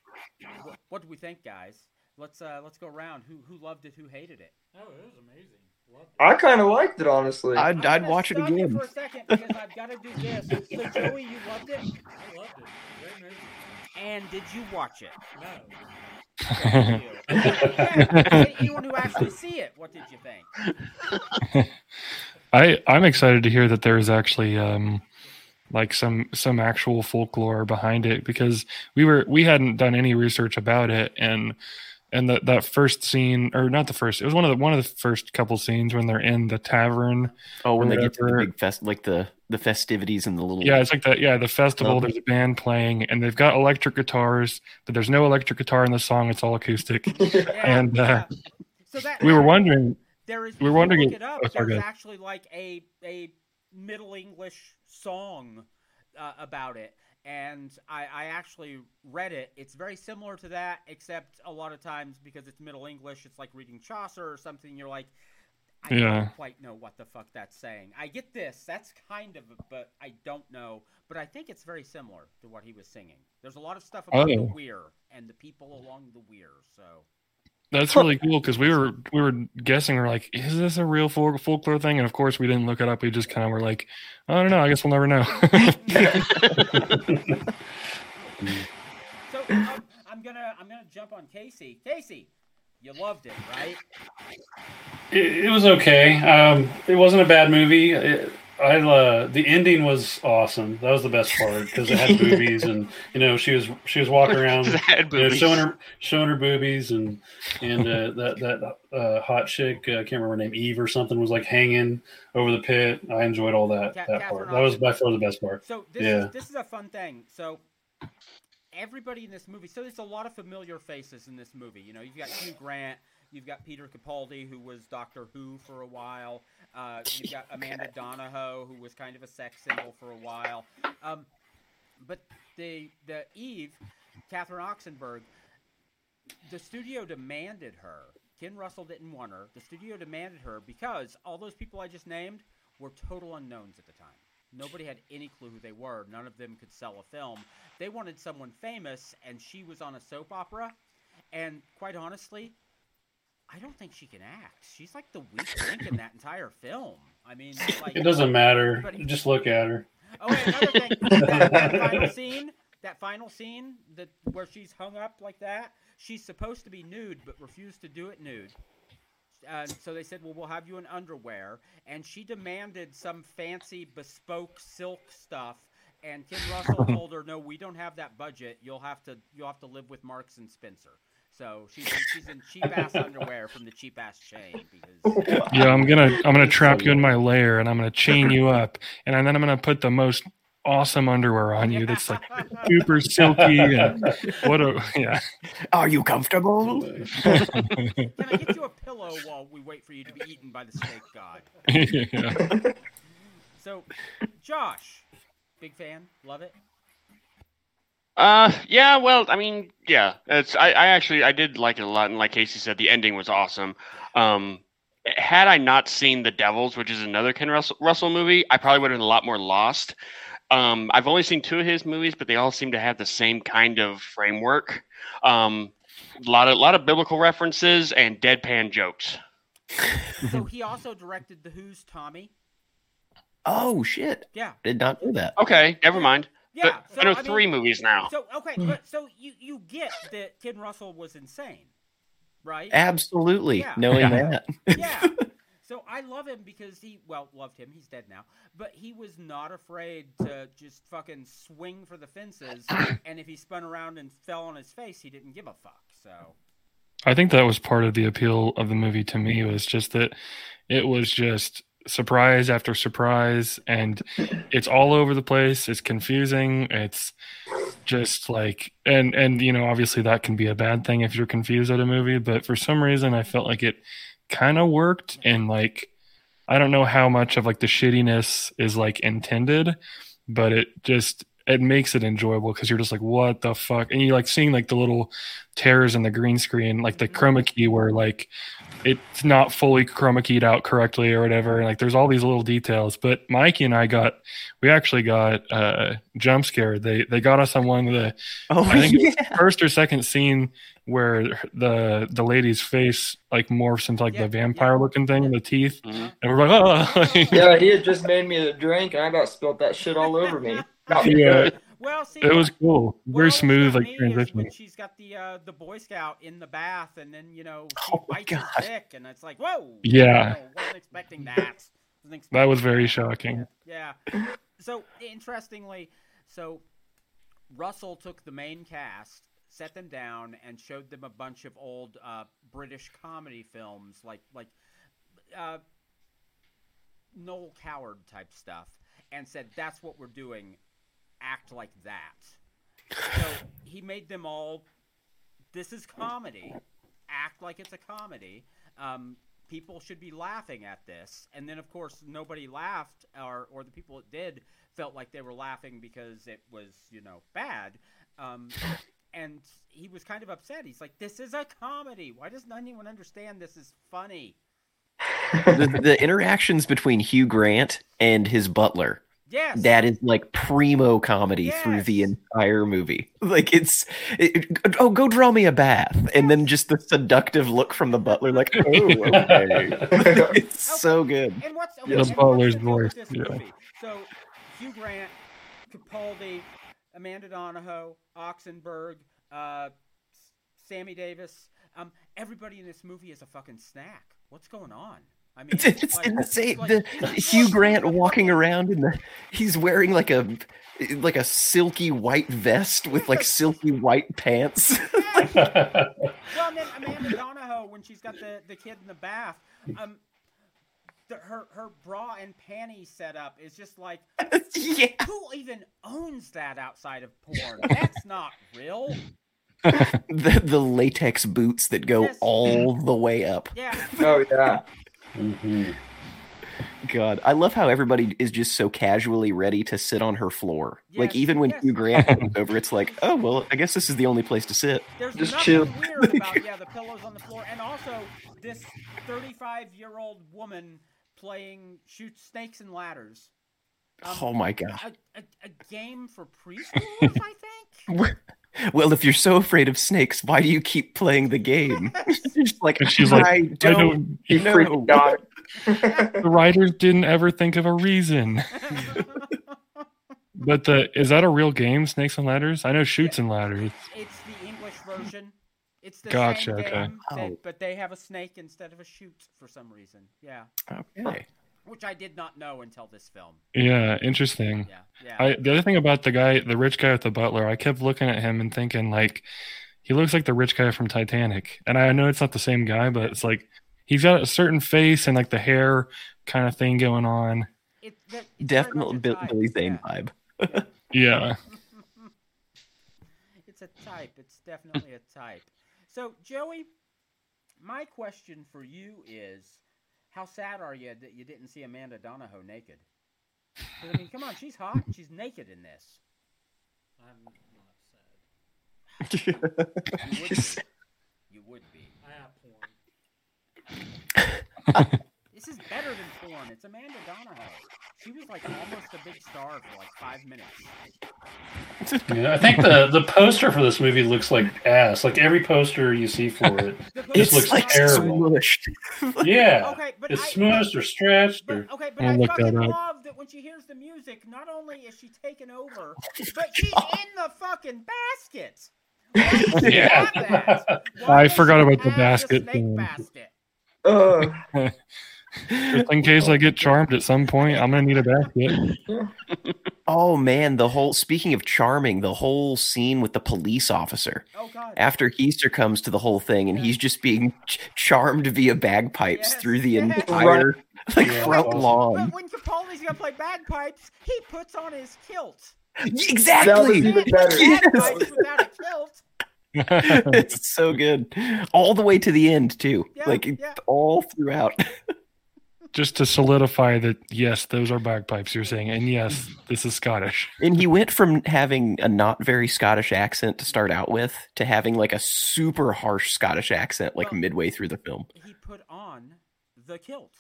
What, what do we think, guys? Let's uh, let's go around. Who who loved it? Who hated it? Oh, it was amazing. I kind of liked it, honestly. I'd, I'd watch it again. For a second, because I've got to do this. So, Joey, you loved it? I loved it. Great movie. And did you watch it? No. Okay. Anyone who actually see it, what did you think? I I'm excited to hear that there is actually um like some some actual folklore behind it, because we were we hadn't done any research about it. And. And that that first scene, or not the first, it was one of the one of the first couple scenes when they're in the tavern. Oh, when they get to the big fest, like the, the festivities and the little. Yeah, it's like that. Yeah, the festival. Oh. There's a band playing, and they've got electric guitars, but there's no electric guitar in the song. It's all acoustic. Yeah, and yeah. Uh, so that, we were wondering. There is. We were wondering. Look it up, oh, there's actually like a a Middle English song uh, about it. And I, I actually read it. It's very similar to that, except a lot of times because it's Middle English, it's like reading Chaucer or something. You're like, I yeah. don't quite know what the fuck that's saying. I get this. That's kind of, but I don't know. But I think it's very similar to what he was singing. There's a lot of stuff about oh. the Weir and the people along the Weir. So that's really cool, because we were we were guessing. We're like, is this a real folk- folklore thing? And of course, we didn't look it up. We just kind of were like, I don't know. I guess we'll never know. So um, I'm gonna I'm gonna jump on Casey. Casey, you loved it, right? It, it was okay. Um, it wasn't a bad movie. It, I uh, the ending was awesome. That was the best part, because it had boobies, and you know she was she was walking around, you know, showing her showing her boobies, and and uh, that that uh, hot chick, I uh, can't remember her name, Eve or something, was like hanging over the pit. I enjoyed all that Cat- that Catherine part. Austin. That was by far the best part. So this yeah. is this is a fun thing. So everybody in this movie. So there's a lot of familiar faces in this movie. You know, you've got Hugh Grant. You've got Peter Capaldi, who was Doctor Who for a while. Uh, you've got Amanda Donahoe, who was kind of a sex symbol for a while. Um, but the the Eve, Catherine Oxenberg, the studio demanded her. Ken Russell didn't want her. The studio demanded her because all those people I just named were total unknowns at the time. Nobody had any clue who they were. None of them could sell a film. They wanted someone famous, and she was on a soap opera. And quite honestly, I don't think she can act. She's like the weak link in that entire film. I mean, like, it doesn't matter. Just look at her. Oh, wait, another thing. That, that final scene, that final scene that where she's hung up like that, she's supposed to be nude but refused to do it nude. Uh, so they said, well, we'll have you in underwear. And she demanded some fancy bespoke silk stuff. And Ken Russell told her, no, we don't have that budget. You'll have to, you'll have to live with Marks and Spencer. So she's in, she's in cheap-ass underwear from the cheap-ass chain. Because... Yeah, I'm gonna I'm gonna trap you in my lair, and I'm gonna chain you up, and then I'm gonna put the most awesome underwear on you that's like super silky. And what a yeah. Are you comfortable? Can I get you a pillow while we wait for you to be eaten by the snake god? Yeah. So, Josh, big fan, love it. Uh, yeah, well, I mean, yeah, it's, I, I actually, I did like it a lot. And like Casey said, the ending was awesome. Um, had I not seen The Devils, which is another Ken Russell, Russell movie, I probably would have been a lot more lost. Um, I've only seen two of his movies, but they all seem to have the same kind of framework. Um, a lot of, lot of biblical references and deadpan jokes. So he also directed The Who's Tommy. Oh shit. Yeah. Did not do that. Okay. Never mind. Yeah, so, I know I mean, three movies now. So okay, but, so you, you get that Ken Russell was insane, right? Absolutely, yeah. knowing yeah. that. Yeah, so I love him because he, well, loved him. He's dead now, but he was not afraid to just fucking swing for the fences. And if he spun around and fell on his face, he didn't give a fuck. So I think that was part of the appeal of the movie to me, was just that it was just. Surprise after surprise, and it's all over the place. It's confusing. It's just like, and and you know, obviously that can be a bad thing if you're confused at a movie, but for some reason I felt like it kind of worked. And like, I don't know how much of like the shittiness is like intended, but it just it makes it enjoyable because you're just like, what the fuck? And you like seeing like the little tears in the green screen, like the chroma key where like it's not fully chroma keyed out correctly or whatever. And like there's all these little details. But Mikey and I got, we actually got uh, jump scared. They they got us on one of the, oh, I think yeah. it was the first or second scene where the the lady's face like morphs into like yeah, the vampire yeah. looking thing in the teeth, mm-hmm. and we're like, oh, yeah, he had just made me a drink, and I about spilled that shit all over me. Yeah, well, see, it was cool, very well, smooth like transition. She's got the uh, the Boy Scout in the bath, and then you know, she oh bites God. Her dick, and it's like, whoa, yeah, oh, wasn't expecting that. Wasn't expecting that was very that. shocking. Yeah. So interestingly, so Russell took the main cast, set them down, and showed them a bunch of old uh, British comedy films, like like uh, Noel Coward type stuff, and said, that's what we're doing. Act like that. So he made them all, this is comedy. Act like it's a comedy. Um, people should be laughing at this. And then, of course, nobody laughed, or, or the people that did felt like they were laughing because it was, you know, bad. Um And he was kind of upset. He's like, this is a comedy. Why doesn't anyone understand this is funny? the, the interactions between Hugh Grant and his butler. Yes. That is like primo comedy yes. through the entire movie. Like it's, it, oh, go draw me a bath. Yes. And then just the seductive look from the butler, like, oh, okay. It's okay. So good. And what's, okay, yeah, the butler's voice. Yeah. So Hugh Grant, Capaldi, Amanda Donahoe, Oxenberg, uh, Sammy Davis. Um, everybody in this movie is a fucking snack. What's going on? I mean, it's, it's like, insane. Like, the Hugh Grant walking around in the, he's wearing like a like a silky white vest with like silky white pants. Yes. Well, and then Amanda Donahoe when she's got the, the kid in the bath. Um, The, her her bra and panty setup is just like, yeah. Who even owns that outside of porn? That's not real. the the latex boots that go yes. all the way up. Yeah. Oh yeah. Mm-hmm. God, I love how everybody is just so casually ready to sit on her floor. Yes, like even when yes. Hugh Grant comes over, it's like, oh well, I guess this is the only place to sit. There's just chill. Weird about, yeah, the pillows on the floor, and also this thirty-five-year-old woman. Playing shoot snakes and ladders. Um, oh my god! A, a, a game for preschoolers, I think. Well, if you're so afraid of snakes, why do you keep playing the game? She's like, she's I, like don't I don't. You know. The writers didn't ever think of a reason. But the is that a real game? Snakes and ladders? I know shoots yeah. and ladders. It's the English version. It's the gotcha, same okay. game, oh. that, but they have a snake instead of a chute for some reason. Yeah. Okay. Which I did not know until this film. Yeah, interesting. Yeah, yeah. I, the other thing about the guy, the rich guy with the butler, I kept looking at him and thinking, like, he looks like the rich guy from Titanic. And I know it's not the same guy, but it's like he's got a certain face and, like, the hair kind of thing going on. It, that, it's definitely Bill, Billy Zane yeah. vibe. Yeah. yeah. It's a type. It's definitely a type. So, Joey, my question for you is, how sad are you that you didn't see Amanda Donahoe naked? I mean, come on, she's hot and she's naked in this. I'm not sad. You would be. You would be. I have porn. This is better than porn. It's Amanda Donahoe. She was like almost a big star for like five minutes. Yeah, I think the, the poster for this movie looks like ass. Like every poster you see for it, just looks like terrible. Yeah, okay, but it's I, smooshed or stretched. But, or... Okay, but I, I fucking that love that when she hears the music, not only is she taken over, but she's in the fucking basket. Yeah, that? I forgot about the basket. Thing. Basket? Uh. Just in case I get charmed at some point, I'm gonna need a basket. Oh man, the whole speaking of charming, the whole scene with the police officer. Oh god. After Easter comes to the whole thing, and yes. he's just being ch- charmed via bagpipes yes. through the yes. entire like yeah. front lawn. But when Capaldi's gonna play bagpipes, he puts on his kilt. Exactly. That was even better. Yes. Without a kilt. It's so good all the way to the end too yeah, like yeah. all throughout. Just to solidify that, yes, those are bagpipes, you're saying, and yes, this is Scottish. And he went from having a not very Scottish accent to start out with to having like a super harsh Scottish accent like well, midway through the film. He put on the kilt.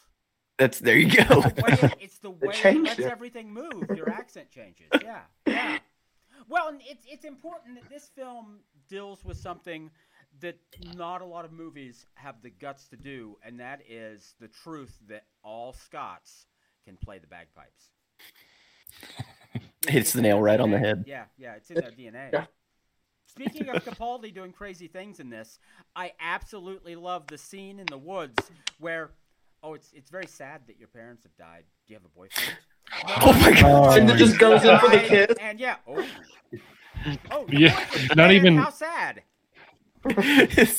That's there you go. It's the way it, it's the way it lets everything move. Your accent changes. Yeah, yeah. Well, and it's it's important that this film deals with something that not a lot of movies have the guts to do, and that is the truth that all Scots can play the bagpipes. Hits the nail right on the head. Yeah, yeah, it's in their D N A. Yeah. Speaking of Capaldi doing crazy things in this, I absolutely love the scene in the woods where, oh, it's it's very sad that your parents have died. Do you have a boyfriend? No. Oh my God! Oh, and it just goes in for the kiss. And yeah, oh, oh yeah, not man, even how sad.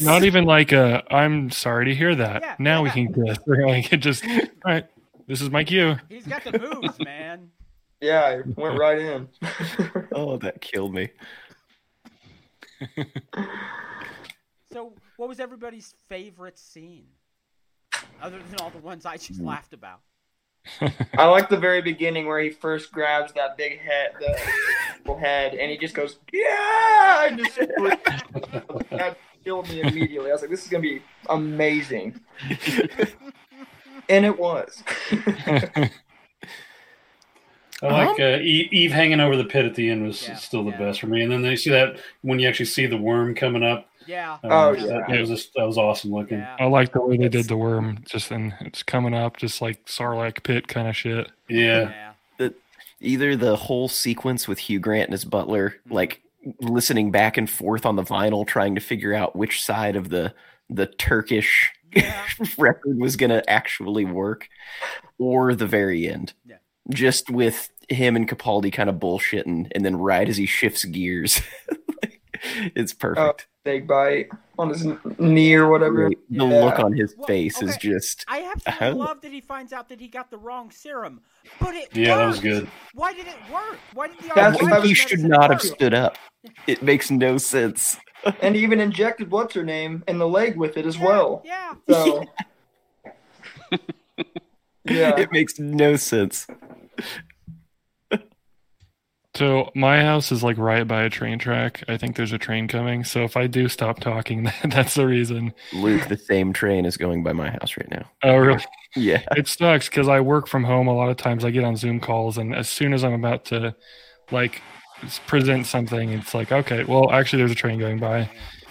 Not even like a, I'm sorry to hear that. Yeah, now yeah. we can kiss. We're like, it just, all right, this is my cue. He's got the moves, man. Yeah, it went right in. Oh, that killed me. So, what was everybody's favorite scene? Other than all the ones I just laughed about. I like the very beginning where he first grabs that big head, the head, and he just goes, "Yeah!" And just that killed me immediately. I was like, "This is gonna be amazing," and it was. I like uh, Eve hanging over the pit at the end was yeah, still the yeah. best for me. And then they see that when you actually see the worm coming up. Yeah. Um, oh, yeah. That, that, was just, that was awesome looking. Yeah. I like the way they did the worm. Just in, it's coming up, just like Sarlacc pit kind of shit. Yeah. yeah. The, either the whole sequence with Hugh Grant and his butler, mm-hmm. like listening back and forth on the vinyl, trying to figure out which side of the, the Turkish yeah. record was going to actually work, or the very end. Yeah. Just with him and Capaldi kind of bullshitting, and then right as he shifts gears, like, it's perfect. Big uh, bite on his knee or whatever. The yeah. look on his well, face okay. is just. I absolutely uh, love that he finds out that he got the wrong serum, but it yeah, worked. That was good. Why did it work? Why did the That's why he should not have stood up. It makes no sense. And he even injected what's her name in the leg with it as yeah, well. Yeah. So. Yeah. Yeah. It makes no sense. So my house is like right by a train track. I think there's a train coming. So if I do stop talking, that's the reason. Luke, the same train is going by my house right now. Oh, really? Yeah. It sucks because I work from home. A lot of times I get on Zoom calls, and as soon as I'm about to like present something, it's like, okay, well, actually there's a train going by.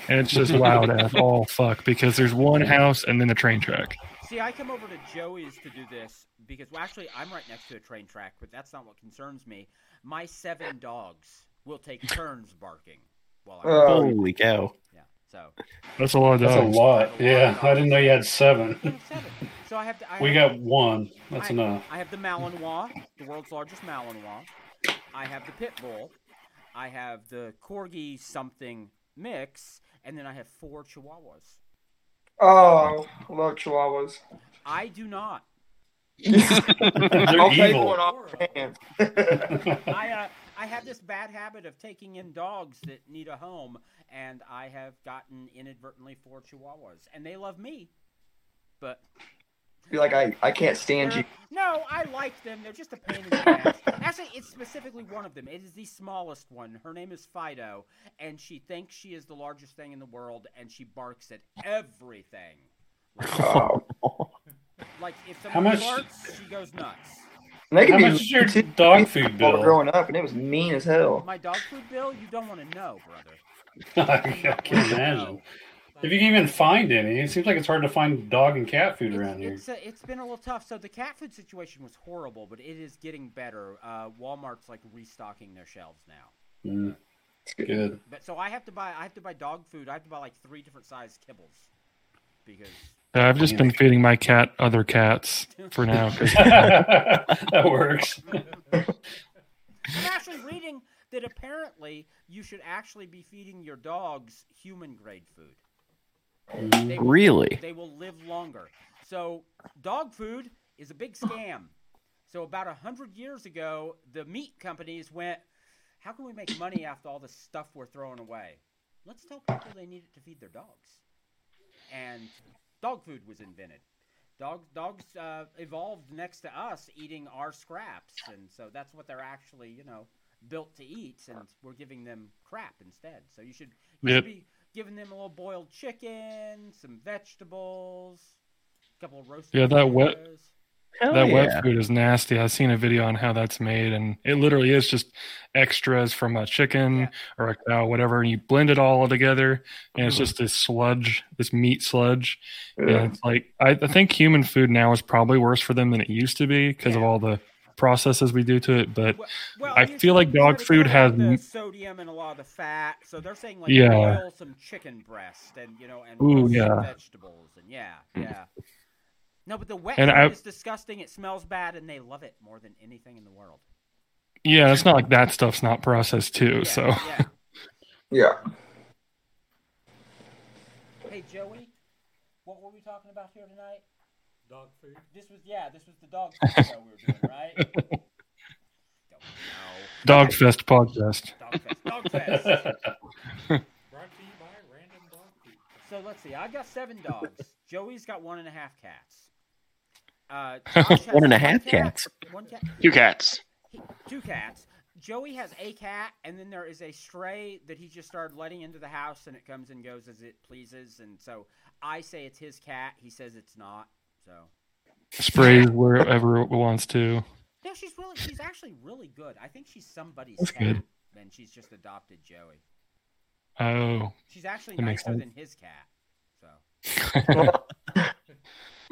And it's just loud as all fuck because there's one house and then the train track. See, I come over to Joey's to do this because, well, actually, I'm right next to a train track, but that's not what concerns me. My seven dogs will take turns barking while I'm. Oh, holy cow! Yeah, so that's a lot of dogs. That's a lot. That's a lot yeah, I didn't know you had seven. I have seven. So I have. To, I have we got to, one. That's I, enough. I have the Malinois, the world's largest Malinois. I have the pit bull. I have the corgi something mix, and then I have four Chihuahuas. Oh, I love Chihuahuas. I do not. I'll take one off your hands. I, uh, I have this bad habit of taking in dogs that need a home, and I have gotten inadvertently four Chihuahuas. And they love me, but... You're like, I, I can't stand you. No, I like them. They're just a pain in the ass. Actually, it's specifically one of them. It is the smallest one. Her name is Fido, and she thinks she is the largest thing in the world, and she barks at everything. Like, oh. like if someone barks, she goes nuts. How much is your dog food bill? Growing up, and it was mean as hell. My dog food bill? You don't want to know, brother. I can't imagine. If you can even find any, it seems like it's hard to find dog and cat food around it's, here. It's, uh, it's been a little tough. So the cat food situation was horrible, but it is getting better. Uh, Walmart's like restocking their shelves now. Mm, good. But so I have to buy. I have to buy dog food. I have to buy like three different size kibbles because I've just been feeding my cat other cats for now. That works. I'm actually reading that apparently you should actually be feeding your dogs human grade food. They will, really? They will live longer. So dog food is a big scam. So about one hundred years ago, the meat companies went, how can we make money after all the stuff we're throwing away? Let's tell people they need it to feed their dogs. And dog food was invented. Dogs dogs uh, evolved next to us eating our scraps, and so that's what they're actually, you know, built to eat, and we're giving them crap instead. So you should, you yep. should be giving them a little boiled chicken, some vegetables, a couple of roasted Yeah, that potatoes. wet Hell that yeah. wet food is nasty. I've seen a video on how that's made, and it literally is just extras from a chicken yeah. or a cow, whatever, and you blend it all together, and it's just this sludge, this meat sludge. Yeah. And it's like I, I think human food now is probably worse for them than it used to be because yeah. of all the processes we do to it, but well, well, I feel like dog food has the sodium and a lot of the fat, so they're saying like yeah. boil some chicken breast and you know and Ooh, yeah. vegetables and yeah yeah. No, but the wet and food I, is disgusting. It smells bad, and they love it more than anything in the world. Yeah, it's not like that stuff's not processed too. Yeah, so, yeah. yeah. Hey Joey, what were we talking about here tonight? Dog food. This was yeah. This was the dog food show we were doing, right? Don't know. Dogfest podcast. Dogfest. Dogfest. Brought to you by Random Dog Food. So let's see. I got seven dogs. Joey's got one and a half cats. Uh, one and a half cat. cats. One cat. Two cats. He, two cats. Joey has a cat, and then there is a stray that he just started letting into the house, and it comes and goes as it pleases. And so I say it's his cat. He says it's not. So sprays wherever it wants to. No, she's really. She's actually really good. I think she's somebody's That's cat. Good. And she's just adopted Joey. Oh. She's actually nicer than his cat. So.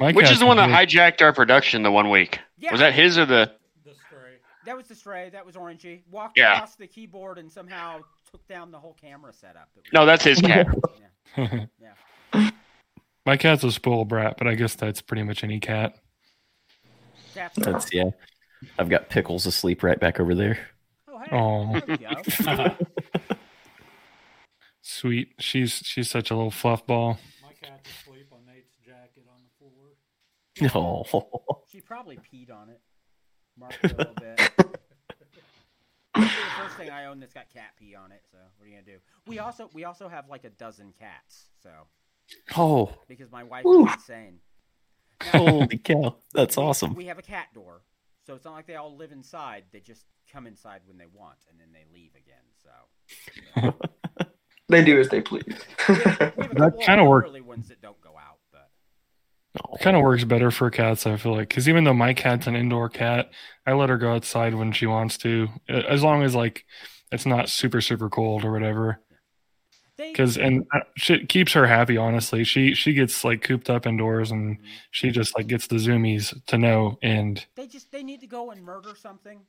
Which is the one that hijacked our production the one week? Yeah. Was that his or the... the stray? That was the stray. That was Orangey. Walked yeah. across the keyboard and somehow took down the whole camera setup. Was... No, that's his cat. yeah. Yeah. My cat's a spoiled brat, but I guess that's pretty much any cat. That's, that's yeah. I've got Pickles asleep right back over there. Oh, hey. Oh. There we go. Sweet. She's, she's such a little fluff ball. My cat's asleep on Nate's jacket on the floor. No, she probably peed on it. Marked it a little bit. The first thing I own that's got cat pee on it. So what are you gonna do? We also we also have like a dozen cats. So oh, because my wife Ooh. is insane. Now, holy cow, that's we, awesome. We have a cat door, so it's not like they all live inside. They just come inside when they want, and then they leave again. So you know. They do as they please. We have, we have that kind of works. Ones that don't go out. It kind of works better for cats, I feel like, because even though my cat's an indoor cat, I let her go outside when she wants to, as long as like it's not super super cold or whatever. Because and uh, shit keeps her happy. Honestly, she she gets like cooped up indoors, and mm-hmm. she just like gets the zoomies to know. And they just they need to go and murder something.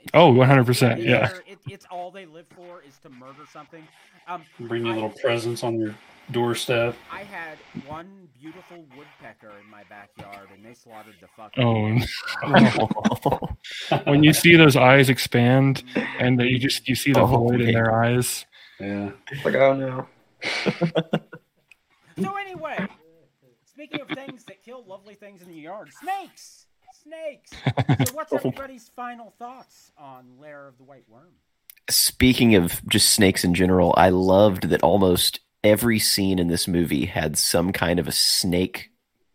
It's, oh, one hundred percent. Yeah, yeah. It, it's all they live for is to murder something. Um, Bring you a little presents on your doorstep. I had one beautiful woodpecker in my backyard, and they slaughtered the fuck out of me. When you see those eyes expand, and you just you see the oh, void in their eyes. Yeah. It's like, oh no. So anyway, speaking of things that kill lovely things in the yard, snakes. Snakes. So what's everybody's final thoughts on Lair of the White Worm? Speaking of just snakes in general, I loved that almost every scene in this movie had some kind of a snake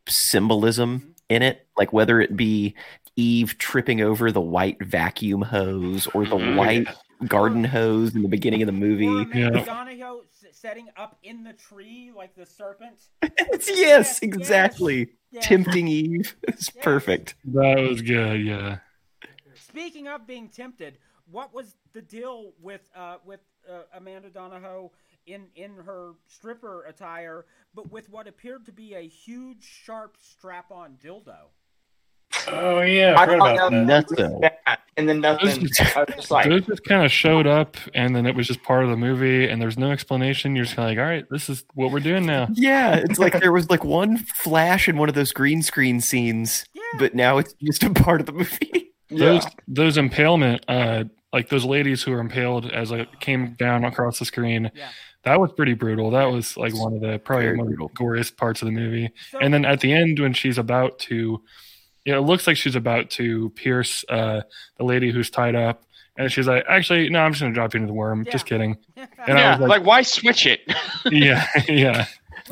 symbolism mm-hmm. in it. Like whether it be Eve tripping over the white vacuum hose or the white garden hose in the beginning of the movie. Or Amanda Donahoe setting up in the tree like the serpent. yes, yes, exactly. Yes. Yeah. Tempting Eve. It's yeah. perfect. That was good, yeah. Speaking of being tempted, what was the deal with uh, with uh, Amanda Donahoe in, in her stripper attire, but with what appeared to be a huge, sharp strap-on dildo? Oh, yeah. I, I heard about that. Nothing. And then nothing. Those just, just, like... just kind of showed up, and then it was just part of the movie, and there's no explanation. You're just kind of like, all right, this is what we're doing now. Yeah, it's like there was like one flash in one of those green screen scenes, yeah. but now it's just a part of the movie. Those yeah. those impalement, uh, like those ladies who were impaled as I like, came down across the screen, yeah. that was pretty brutal. That was like one of the probably Very one brutal. of the goriest parts of the movie. So, and then at the end when she's about to... Yeah, it looks like she's about to pierce uh, the lady who's tied up, and she's like, "Actually, no, I'm just gonna drop you into the worm." Yeah. Just kidding. And yeah, I was like, like, why switch it? yeah, yeah.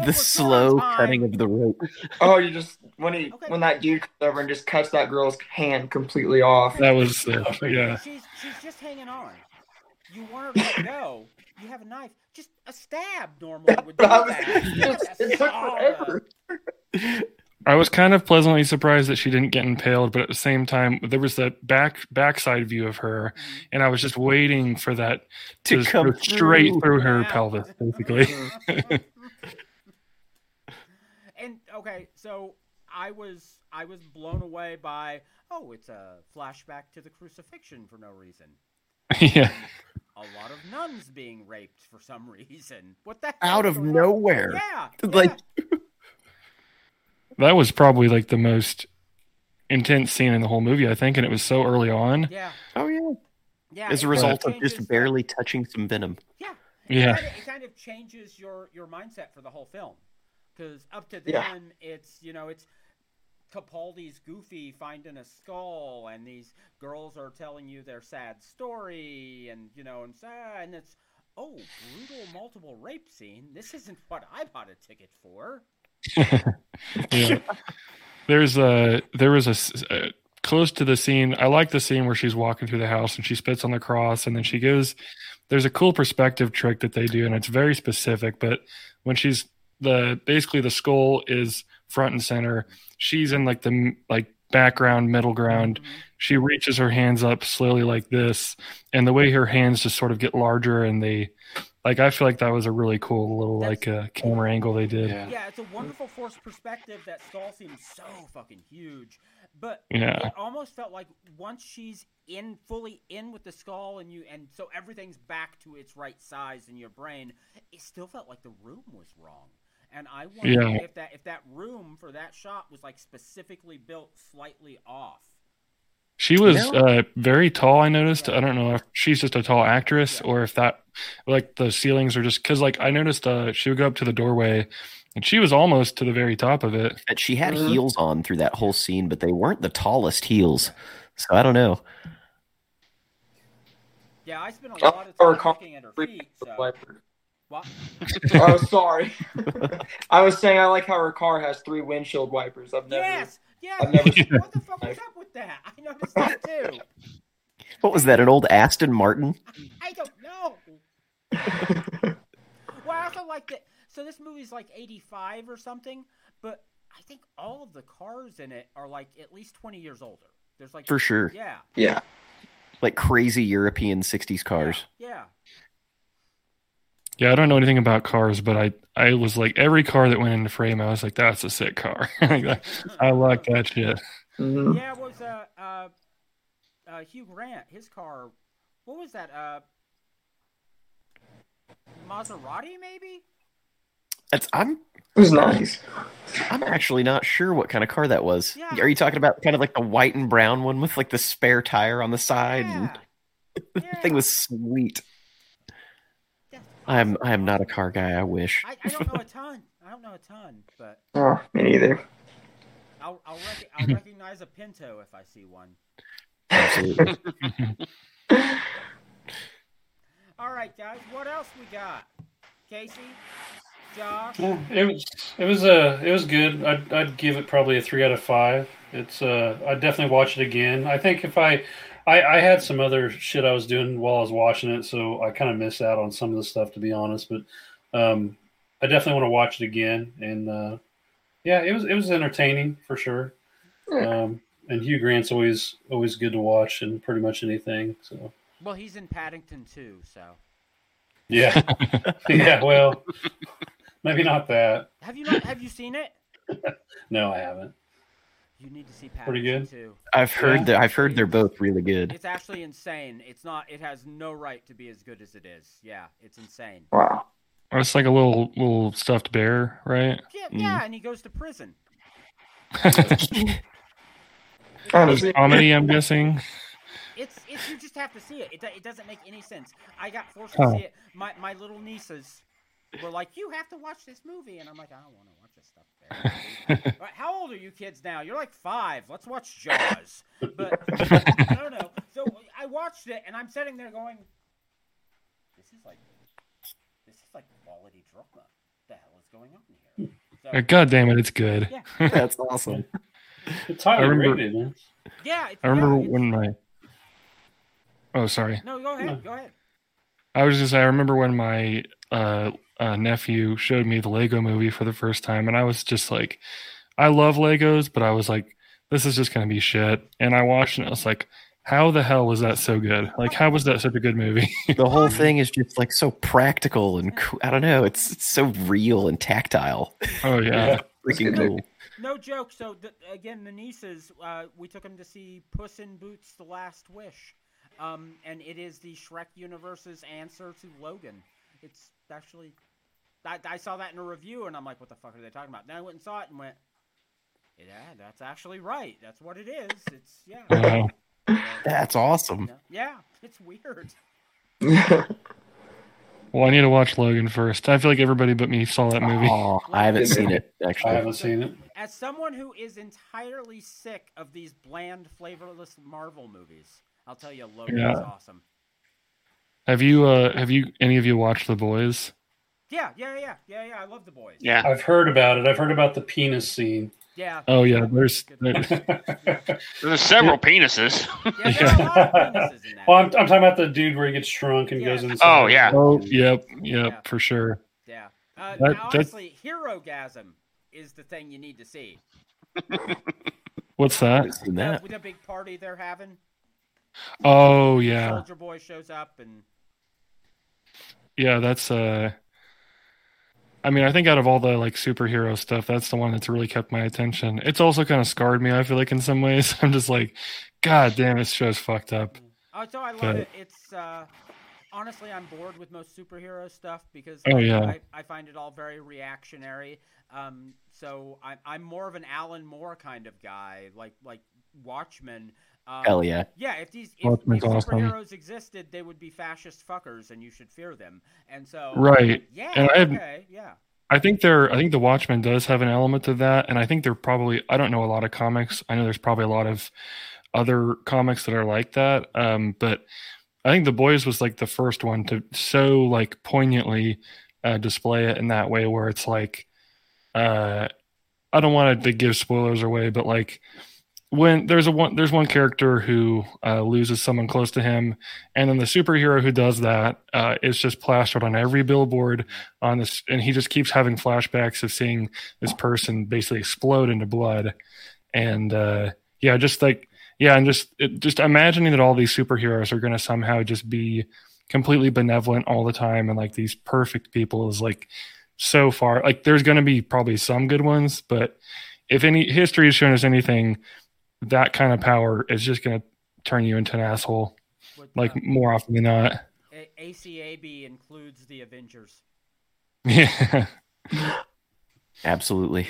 the slow cutting of the rope. Oh, you just when he okay. when that dude comes over and just cuts that girl's hand completely off. That was uh, yeah. She's she's just hanging on. You weren't let go. You have a knife. Just a stab normally would do that. It took forever. I was kind of pleasantly surprised that she didn't get impaled, but at the same time, there was that back backside view of her, and I was just waiting for that to, to come straight through, through her yeah. pelvis, basically. And okay, so I was I was blown away by oh, it's a flashback to the crucifixion for no reason. Yeah. A lot of nuns being raped for some reason. What the hell? Out of nowhere. Yeah. Like. Yeah. That was probably like the most intense scene in the whole movie, I think, and it was so early on. Yeah. Oh yeah. Yeah. As a result kind of, changes, of just barely touching some venom. Yeah. Yeah. It kind of, it kind of changes your, your mindset for the whole film, because up to then yeah. it's you know it's Capaldi's Goofy finding a skull, and these girls are telling you their sad story, and you know and sad, and it's oh brutal multiple rape scene. This isn't what I bought a ticket for. Yeah. There's a there was a, a close to the scene. I like the scene where she's walking through the house and she spits on the cross, and then she goes. There's a cool perspective trick that they do, and it's very specific. But when she's the basically the skull is front and center. She's in like the like background, middle ground. Mm-hmm. She reaches her hands up slowly like this, and the way her hands just sort of get larger and they. Like, I feel like that was a really cool little, That's, like, uh, camera angle they did. Yeah. yeah, it's a wonderful forced perspective. That skull seems so fucking huge. But yeah. It almost felt like once she's in, fully in with the skull, and you, and so everything's back to its right size in your brain, it still felt like the room was wrong. And I wonder yeah. if that if that room for that shot was, like, specifically built slightly off. She was you know? uh, very tall, I noticed. Yeah. I don't know if she's just a tall actress yeah. or if that, like, the ceilings are just... Because, like, I noticed uh, she would go up to the doorway, and she was almost to the very top of it. But she had mm-hmm. heels on through that whole scene, but they weren't the tallest heels. So I don't know. Yeah, I spent a lot of time oh, looking at her feet, so... What? Oh, sorry. I was saying I like how her car has three windshield wipers. I've never... Yes! Yeah, I've never seen what the fuck was up with that? I noticed that too. What was that, an old Aston Martin? I don't know. Well, I also like that. So this movie's like eighty-five or something, but I think all of the cars in it are like at least twenty years older. There's like for sure. Yeah. Yeah. Like crazy European sixties cars. Yeah. Yeah. Yeah, I don't know anything about cars, but I, I was like, every car that went into frame, I was like, that's a sick car. I like that shit. Yeah, it was uh, uh, uh, Hugh Grant, his car, what was that? Uh, Maserati, maybe? It's, I'm, it was nice. I'm actually not sure what kind of car that was. Yeah. Are you talking about kind of like the white and brown one with like the spare tire on the side? Yeah. And yeah. The thing was sweet. I am I am not a car guy, I wish. I, I don't know a ton. I don't know a ton, but... Oh, me neither. I'll, I'll, rec- I'll recognize a Pinto if I see one. Absolutely. All right, guys. What else we got? Casey? Josh? Yeah, it was it was, uh, it was good. I'd, I'd give it probably a three out of five. It's uh, I'd definitely watch it again. I think if I... I, I had some other shit I was doing while I was watching it, so I kind of missed out on some of the stuff, to be honest. But um, I definitely want to watch it again. And uh, yeah, it was it was entertaining for sure. Um, and Hugh Grant's always always good to watch in pretty much anything. So well, he's in Paddington too, so yeah, yeah. Well, maybe not that. Have you not? Have you seen it? No, I haven't. You need to see Paddington too. I've heard yeah. that. I've heard they're both really good. It's actually insane. It's not. It has no right to be as good as it is. Yeah, it's insane. Wow. Oh, it's like a little little stuffed bear, right? Yeah, mm. yeah, and he goes to prison. It's comedy, I'm guessing. It's it's you just have to see it. It it doesn't make any sense. I got forced oh. to see it. My my little nieces were like, "You have to watch this movie," and I'm like, "I don't want to watch this stuff." How old are you kids now? You're like five. Let's watch Jaws. But I don't know. So I watched it, and I'm sitting there going, "This is like, this is like quality drama." the hell is going on here? So, God damn it, it's good. Yeah, yeah. That's awesome. It's highly rated, man. Yeah, it's, I remember yeah, when my. Oh, sorry. No, go ahead. No. Go ahead. I was just, I remember when my uh, uh, nephew showed me the Lego movie for the first time, and I was just like, I love Legos, but I was like, this is just going to be shit. And I watched it, and I was like, how the hell was that so good? Like, how was that such a good movie? The whole thing is just like so practical and cool. I don't know. It's, it's so real and tactile. Oh, yeah. Freaking cool. No joke. So, the, again, the nieces, uh, we took them to see Puss in Boots: The Last Wish. Um, and it is the Shrek universe's answer to Logan. It's actually, I, I saw that in a review, and I'm like, what the fuck are they talking about? Then I went and saw it and went, yeah, that's actually right. That's what it is. It's, yeah. Wow. That's awesome. Yeah, it's weird. Well, I need to watch Logan first. I feel like everybody but me saw that movie. Oh, I haven't seen it, actually. I haven't seen it. As someone who is entirely sick of these bland, flavorless Marvel movies, I'll tell you, Logan yeah. is awesome. Have you, uh, have you, any of you watched The Boys? Yeah, yeah, yeah, yeah, yeah. I love The Boys. Yeah, I've heard about it. I've heard about the penis scene. Yeah. Oh yeah, there's there's, there's several penises. Yeah, there are a lot of penises in that. Well, I'm, I'm talking about the dude where he gets shrunk and yeah. goes inside. Oh yeah. Oh yep, yep, yeah. for sure. Yeah. Uh, that, now, honestly, Herogasm is the thing you need to see. What's that? Uh, with a big party they're having. Oh yeah. Soldier Boy shows up and. Yeah, that's uh. I mean, I think out of all the like superhero stuff, that's the one that's really kept my attention. It's also kind of scarred me, I feel like, in some ways. I'm just like, God damn, this show's fucked up. Oh, so I love but... it. It's uh, honestly, I'm bored with most superhero stuff because oh, yeah. I, I find it all very reactionary. Um, so I'm I'm more of an Alan Moore kind of guy, like like Watchmen. Um, Hell yeah! Yeah, if these if, if superheroes awesome. existed, they would be fascist fuckers, and you should fear them. And so, right? Yeah. And I have, okay. Yeah. I think there. I think the Watchmen does have an element of that, and I think there probably. I don't know a lot of comics. I know there's probably a lot of other comics that are like that. Um, but I think The Boys was like the first one to so like poignantly uh, display it in that way, where it's like, uh, I don't want to give spoilers away, but like. When there's a one, there's one character who uh, loses someone close to him, and then the superhero who does that uh, is just plastered on every billboard on this, and he just keeps having flashbacks of seeing this person basically explode into blood, and uh, yeah, just like yeah, and just it, just imagining that all these superheroes are going to somehow just be completely benevolent all the time and like these perfect people is like so far like there's going to be probably some good ones, but if any history has shown us anything. That kind of power is just going to turn you into an asshole, what, like uh, more often than not. A C A B includes the Avengers. Yeah, absolutely.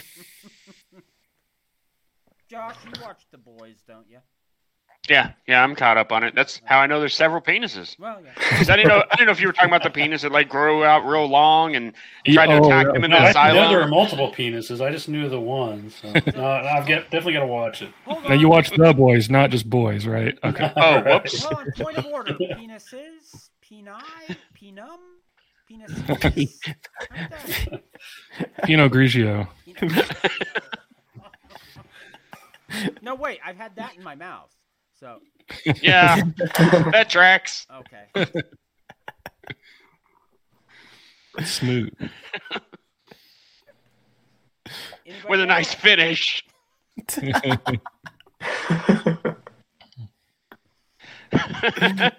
Josh, you watch The Boys, don't you? Yeah, yeah, I'm caught up on it. That's how I know there's several penises. Well, yeah. I didn't know. I didn't know if you were talking about the penis that like grew out real long and tried to oh, attack yeah. them in the no, asylum. I know there are multiple penises. I just knew the one. So. No, I've get, definitely got to watch it. Now you watch The Boys, not just Boys, right? Okay. Oh, whoops. Well, on point of order, penises, peni, penum, penises. Pinot Grigio. No, wait. I've had that in my mouth. So yeah, that tracks. Okay. Smooth. Anybody with a nice finish.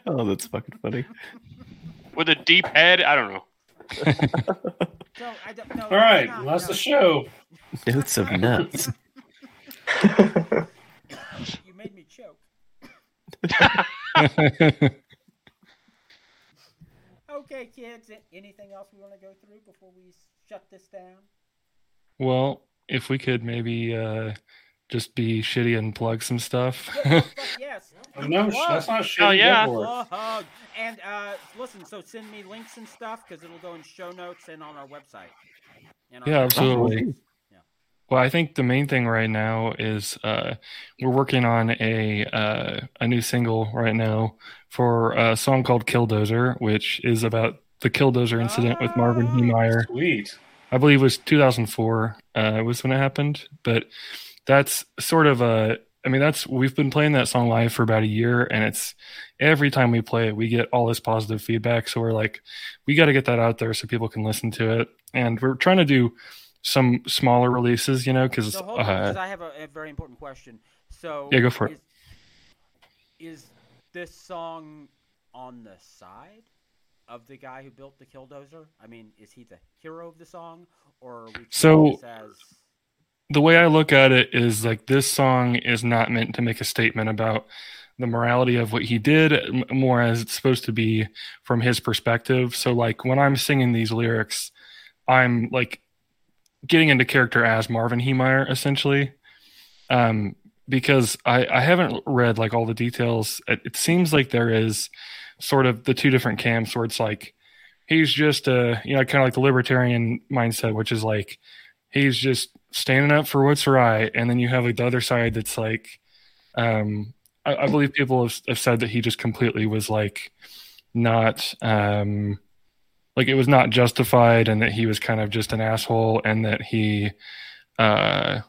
Oh, that's fucking funny. With a deep head, I don't know. So, I don't, no, all right, not, that's no. the show. It's of nuts. You made me choke. Okay, kids, anything else we want to go through before we shut this down? Well, if we could maybe uh, just be shitty and plug some stuff. Yeah, yes. Oh, no, plug. That's not shitty. Oh, yeah. And uh, listen, so send me links and stuff because it'll go in show notes and on our website. And on yeah, our absolutely. Website. Well, I think the main thing right now is uh, we're working on a uh, a new single right now for a song called Killdozer, which is about the Killdozer incident oh, with Marvin Heemeyer. Sweet. I I believe it was two thousand four uh, was when it happened. But that's sort of a, I mean, that's, we've been playing that song live for about a year, and it's every time we play it, we get all this positive feedback. So we're like, we got to get that out there so people can listen to it. And we're trying to do some smaller releases, you know, because so hold on, uh, I have a, a very important question. So yeah, go for is, it. Is this song on the side of the guy who built the Killdozer? I mean, is he the hero of the song, or are we so? As... The way I look at it is like this song is not meant to make a statement about the morality of what he did, more as it's supposed to be from his perspective. So like when I'm singing these lyrics, I'm like getting into character as Marvin Heemeyer essentially. Um, because I, I haven't read like all the details. It, it seems like there is sort of the two different camps where it's like, he's just a, you know, kind of like the libertarian mindset, which is like, he's just standing up for what's right. And then you have like the other side that's like, um, I, I believe people have, have said that he just completely was like, not, um, like it was not justified, and that he was kind of just an asshole, and that he, uh,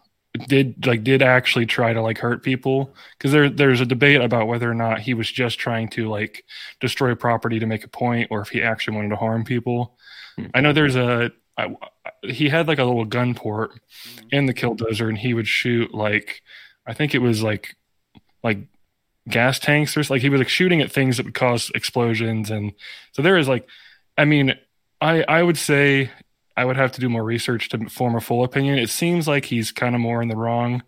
did like did actually try to like hurt people, because there there's a debate about whether or not he was just trying to like destroy property to make a point, or if he actually wanted to harm people. Mm-hmm. I know there's a I, he had like a little gun port mm-hmm. in the Killdozer, and he would shoot like I think it was like like gas tanks or like he was like shooting at things that would cause explosions. And so there is like I mean I I would say I would have to do more research to form a full opinion. It seems like he's kind of more in the wrong.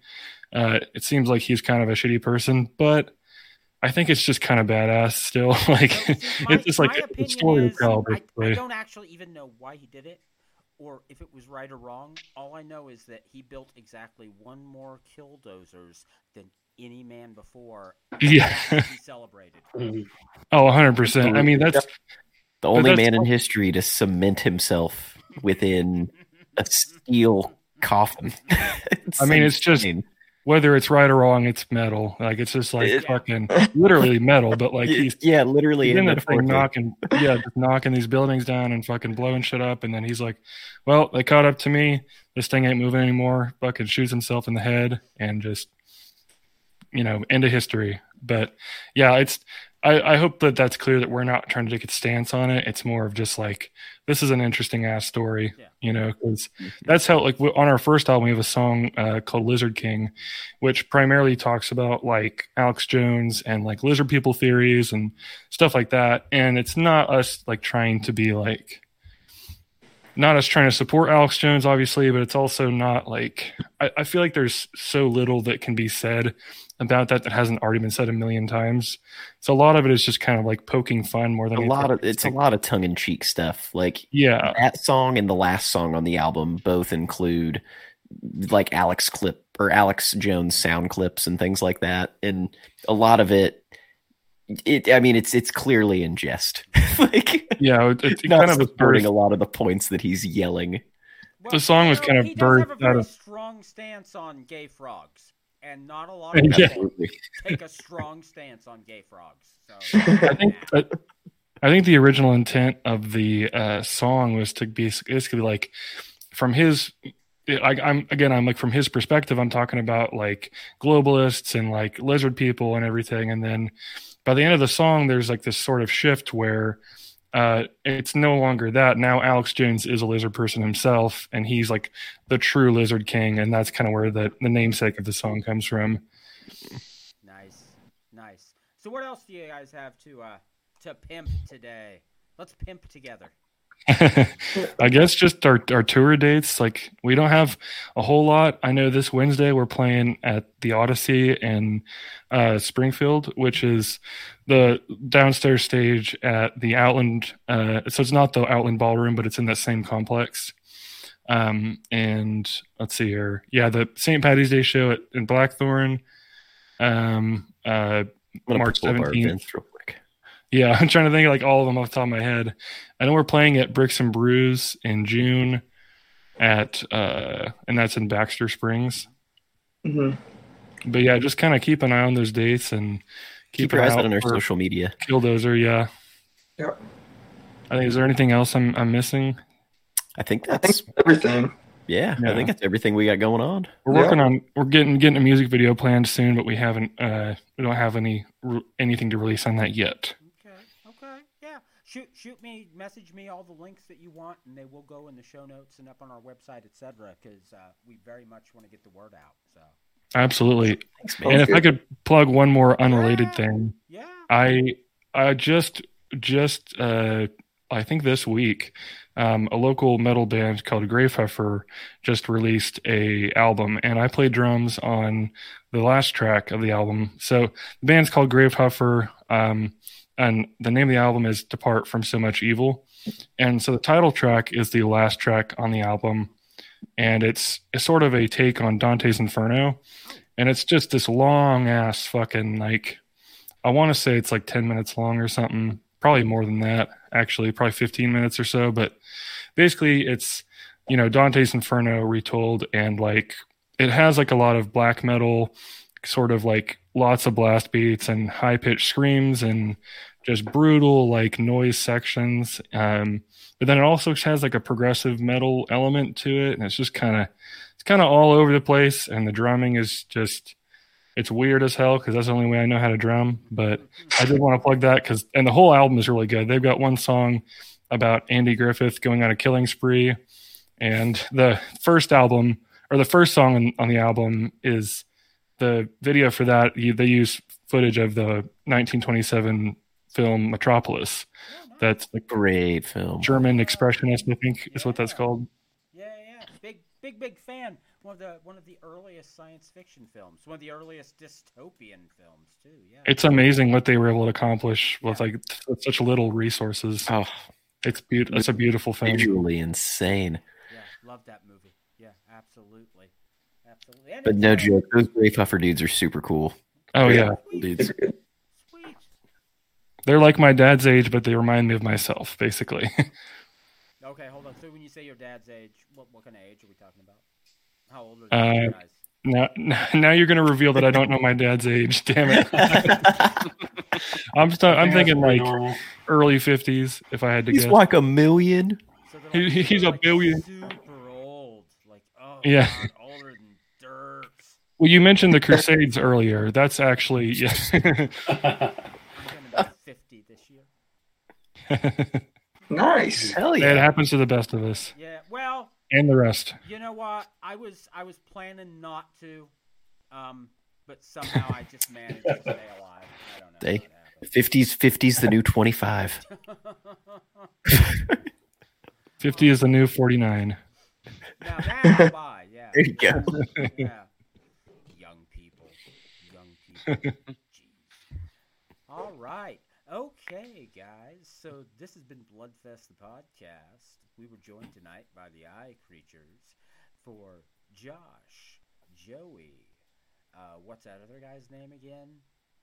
Uh, it seems like he's kind of a shitty person, but I think it's just kind of badass still. Like so it's, my, it's just like a story to tell. I, I don't actually even know why he did it or if it was right or wrong. All I know is that he built exactly one more Killdozers than any man before. Yeah. He celebrated. Oh, one hundred percent. I mean, that's the only that's man in history to cement himself within a steel coffin. I mean, it's just whether it's right or wrong, it's metal. Like it's just like it, fucking yeah. literally metal. But like he's yeah, literally he's in that thing knocking yeah, just knocking these buildings down and fucking blowing shit up. And then he's like, "Well, they caught up to me. This thing ain't moving anymore." Fucking shoots himself in the head and just you know end of history. But yeah, it's. I, I hope that that's clear that we're not trying to take a stance on it. It's more of just like, this is an interesting ass story, yeah. you know, because that's how, like on our first album, we have a song uh, called Lizard King, which primarily talks about like Alex Jones and like lizard people theories and stuff like that. And it's not us like trying to be like, not us trying to support Alex Jones, obviously, but it's also not like, I, I feel like there's so little that can be said about that that hasn't already been said a million times. So a lot of it is just kind of like poking fun more than a lot of it's a lot of tongue in cheek stuff. Like yeah, that song and the last song on the album both include like Alex clip or Alex Jones sound clips and things like that. And a lot of it, it I mean, it's it's clearly in jest. like yeah, it, it's not kind of supporting a lot of the points that he's yelling. Well, the song was know, kind of birthed out of strong stance on gay frogs. And not a lot of people Absolutely. Take a strong stance on gay frogs. So I think I, I think the original intent of the uh, song was to be basically like from his. I, I'm again. I'm like from his perspective. I'm talking about like globalists and like lizard people and everything. And then by the end of the song, there's like this sort of shift where uh, it's no longer that. Now Alex Jones is a lizard person himself, and he's like the true Lizard King, and that's kind of where the, the namesake of the song comes from. Nice, nice. So what else do you guys have to uh, to pimp today? Let's pimp together. I guess just our, our tour dates. Like we don't have a whole lot. I know this Wednesday we're playing at the Odyssey in uh, Springfield, which is the downstairs stage at the Outland. Uh, so it's not the Outland Ballroom, but it's in that same complex. Um, and let's see here. Yeah, the Saint Paddy's Day show at, in Blackthorn, um, uh, March seventeenth. Yeah, I'm trying to think of like all of them off the top of my head. I know we're playing at Bricks and Brews in June, at uh, and that's in Baxter Springs. Mm-hmm. But yeah, just kind of keep an eye on those dates and keep, keep your eyes out on our social media. Killdozer, yeah. Yep. I think is there anything else I'm I'm missing? I think that's I think everything. Yeah, yeah, I think that's everything we got going on. We're yeah. working on we're getting getting a music video planned soon, but we haven't uh, we don't have any anything to release on that yet. Okay, okay, yeah. Shoot, shoot me, message me all the links that you want, and they will go in the show notes and up on our website, et cetera. Because uh, we very much want to get the word out. So absolutely. Thanks, man. And if I could plug one more unrelated yeah. thing, yeah, I I just just uh, I think this week. Um, a local metal band called Gravehofer just released a album, and I played drums on the last track of the album. So the band's called Gravehofer, um, and the name of the album is Depart From So Much Evil. And so the title track is the last track on the album, and it's, it's sort of a take on Dante's Inferno, and it's just this long-ass fucking, like, I want to say it's like ten minutes long or something. Probably more than that, actually, probably fifteen minutes or so. But basically it's, you know, Dante's Inferno retold, and like it has like a lot of black metal, sort of like lots of blast beats and high pitched screams and just brutal like noise sections. Um, but then it also has like a progressive metal element to it. And it's just kind of, it's kind of all over the place. And the drumming is just, it's weird as hell, because that's the only way I know how to drum. But I did want to plug that, because and the whole album is really good. They've got one song about Andy Griffith going on a killing spree, and the first album or the first song on the album is the video for that. They use footage of the nineteen twenty-seven film Metropolis. That's a great film. German Expressionist, I think, is what that's called. Yeah, yeah, big, big, big fan. One of the one of the earliest science fiction films, one of the earliest dystopian films too. Yeah, it's amazing what they were able to accomplish with yeah. like with such little resources. Oh, it's beautiful. It's a beautiful film. Visually insane. Yeah, love that movie. Yeah, absolutely, absolutely. And but no joke, those Gravehofer dudes are super cool. Oh yeah, yeah. dudes. Sweet. They're like my dad's age, but they remind me of myself, basically. Okay, hold on. So when you say your dad's age, what what kind of age are we talking about? How old are uh, you guys? Now, now you're going to reveal that I don't know my dad's age. Damn it! I'm st- I'm thinking like normal. Early fifties if I had to he's guess. He's like a million. So like, he, he's a like billion. Super old, like oh, yeah, God, older than dirt. Well, you mentioned the Crusades earlier. That's actually yeah. I'm going to be fifty this year. Nice, hell yeah! It happens to the best of us. Yeah, well. And the rest. You know what? I was I was planning not to, um, but somehow I just managed to stay alive. I don't know. They, fifties, fifties, the new twenty-five. Fifty is the new forty-nine. Now that's why, yeah. There you go. Yeah. Young people, young people. Jeez. All right, okay, guys. So this has been Bloodfest the podcast. We were joined tonight by the Eye Creatures for Josh, Joey, uh, what's that other guy's name again?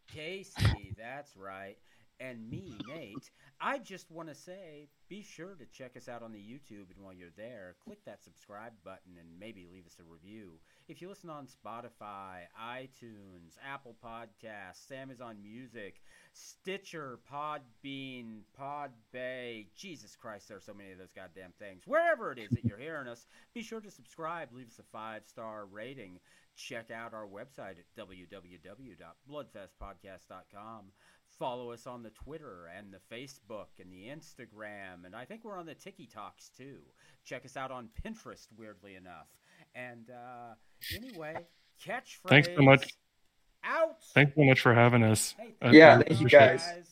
Casey, that's right, and me, Nate. I just want to say, be sure to check us out on the YouTube, and while you're there, click that subscribe button and maybe leave us a review. If you listen on Spotify, iTunes, Apple Podcasts, Amazon Music, Stitcher, Podbean, Podbay, Jesus Christ, there are so many of those goddamn things. Wherever it is that you're hearing us, be sure to subscribe, leave us a five-star rating. Check out our website at w w w dot bloodfest podcast dot com. Follow us on the Twitter and the Facebook and the Instagram, and I think we're on the TikToks too. Check us out on Pinterest, weirdly enough. And uh, anyway, catchphrase. Thanks so much. Out. Thanks so much for having us. Hey, yeah, thank you guys.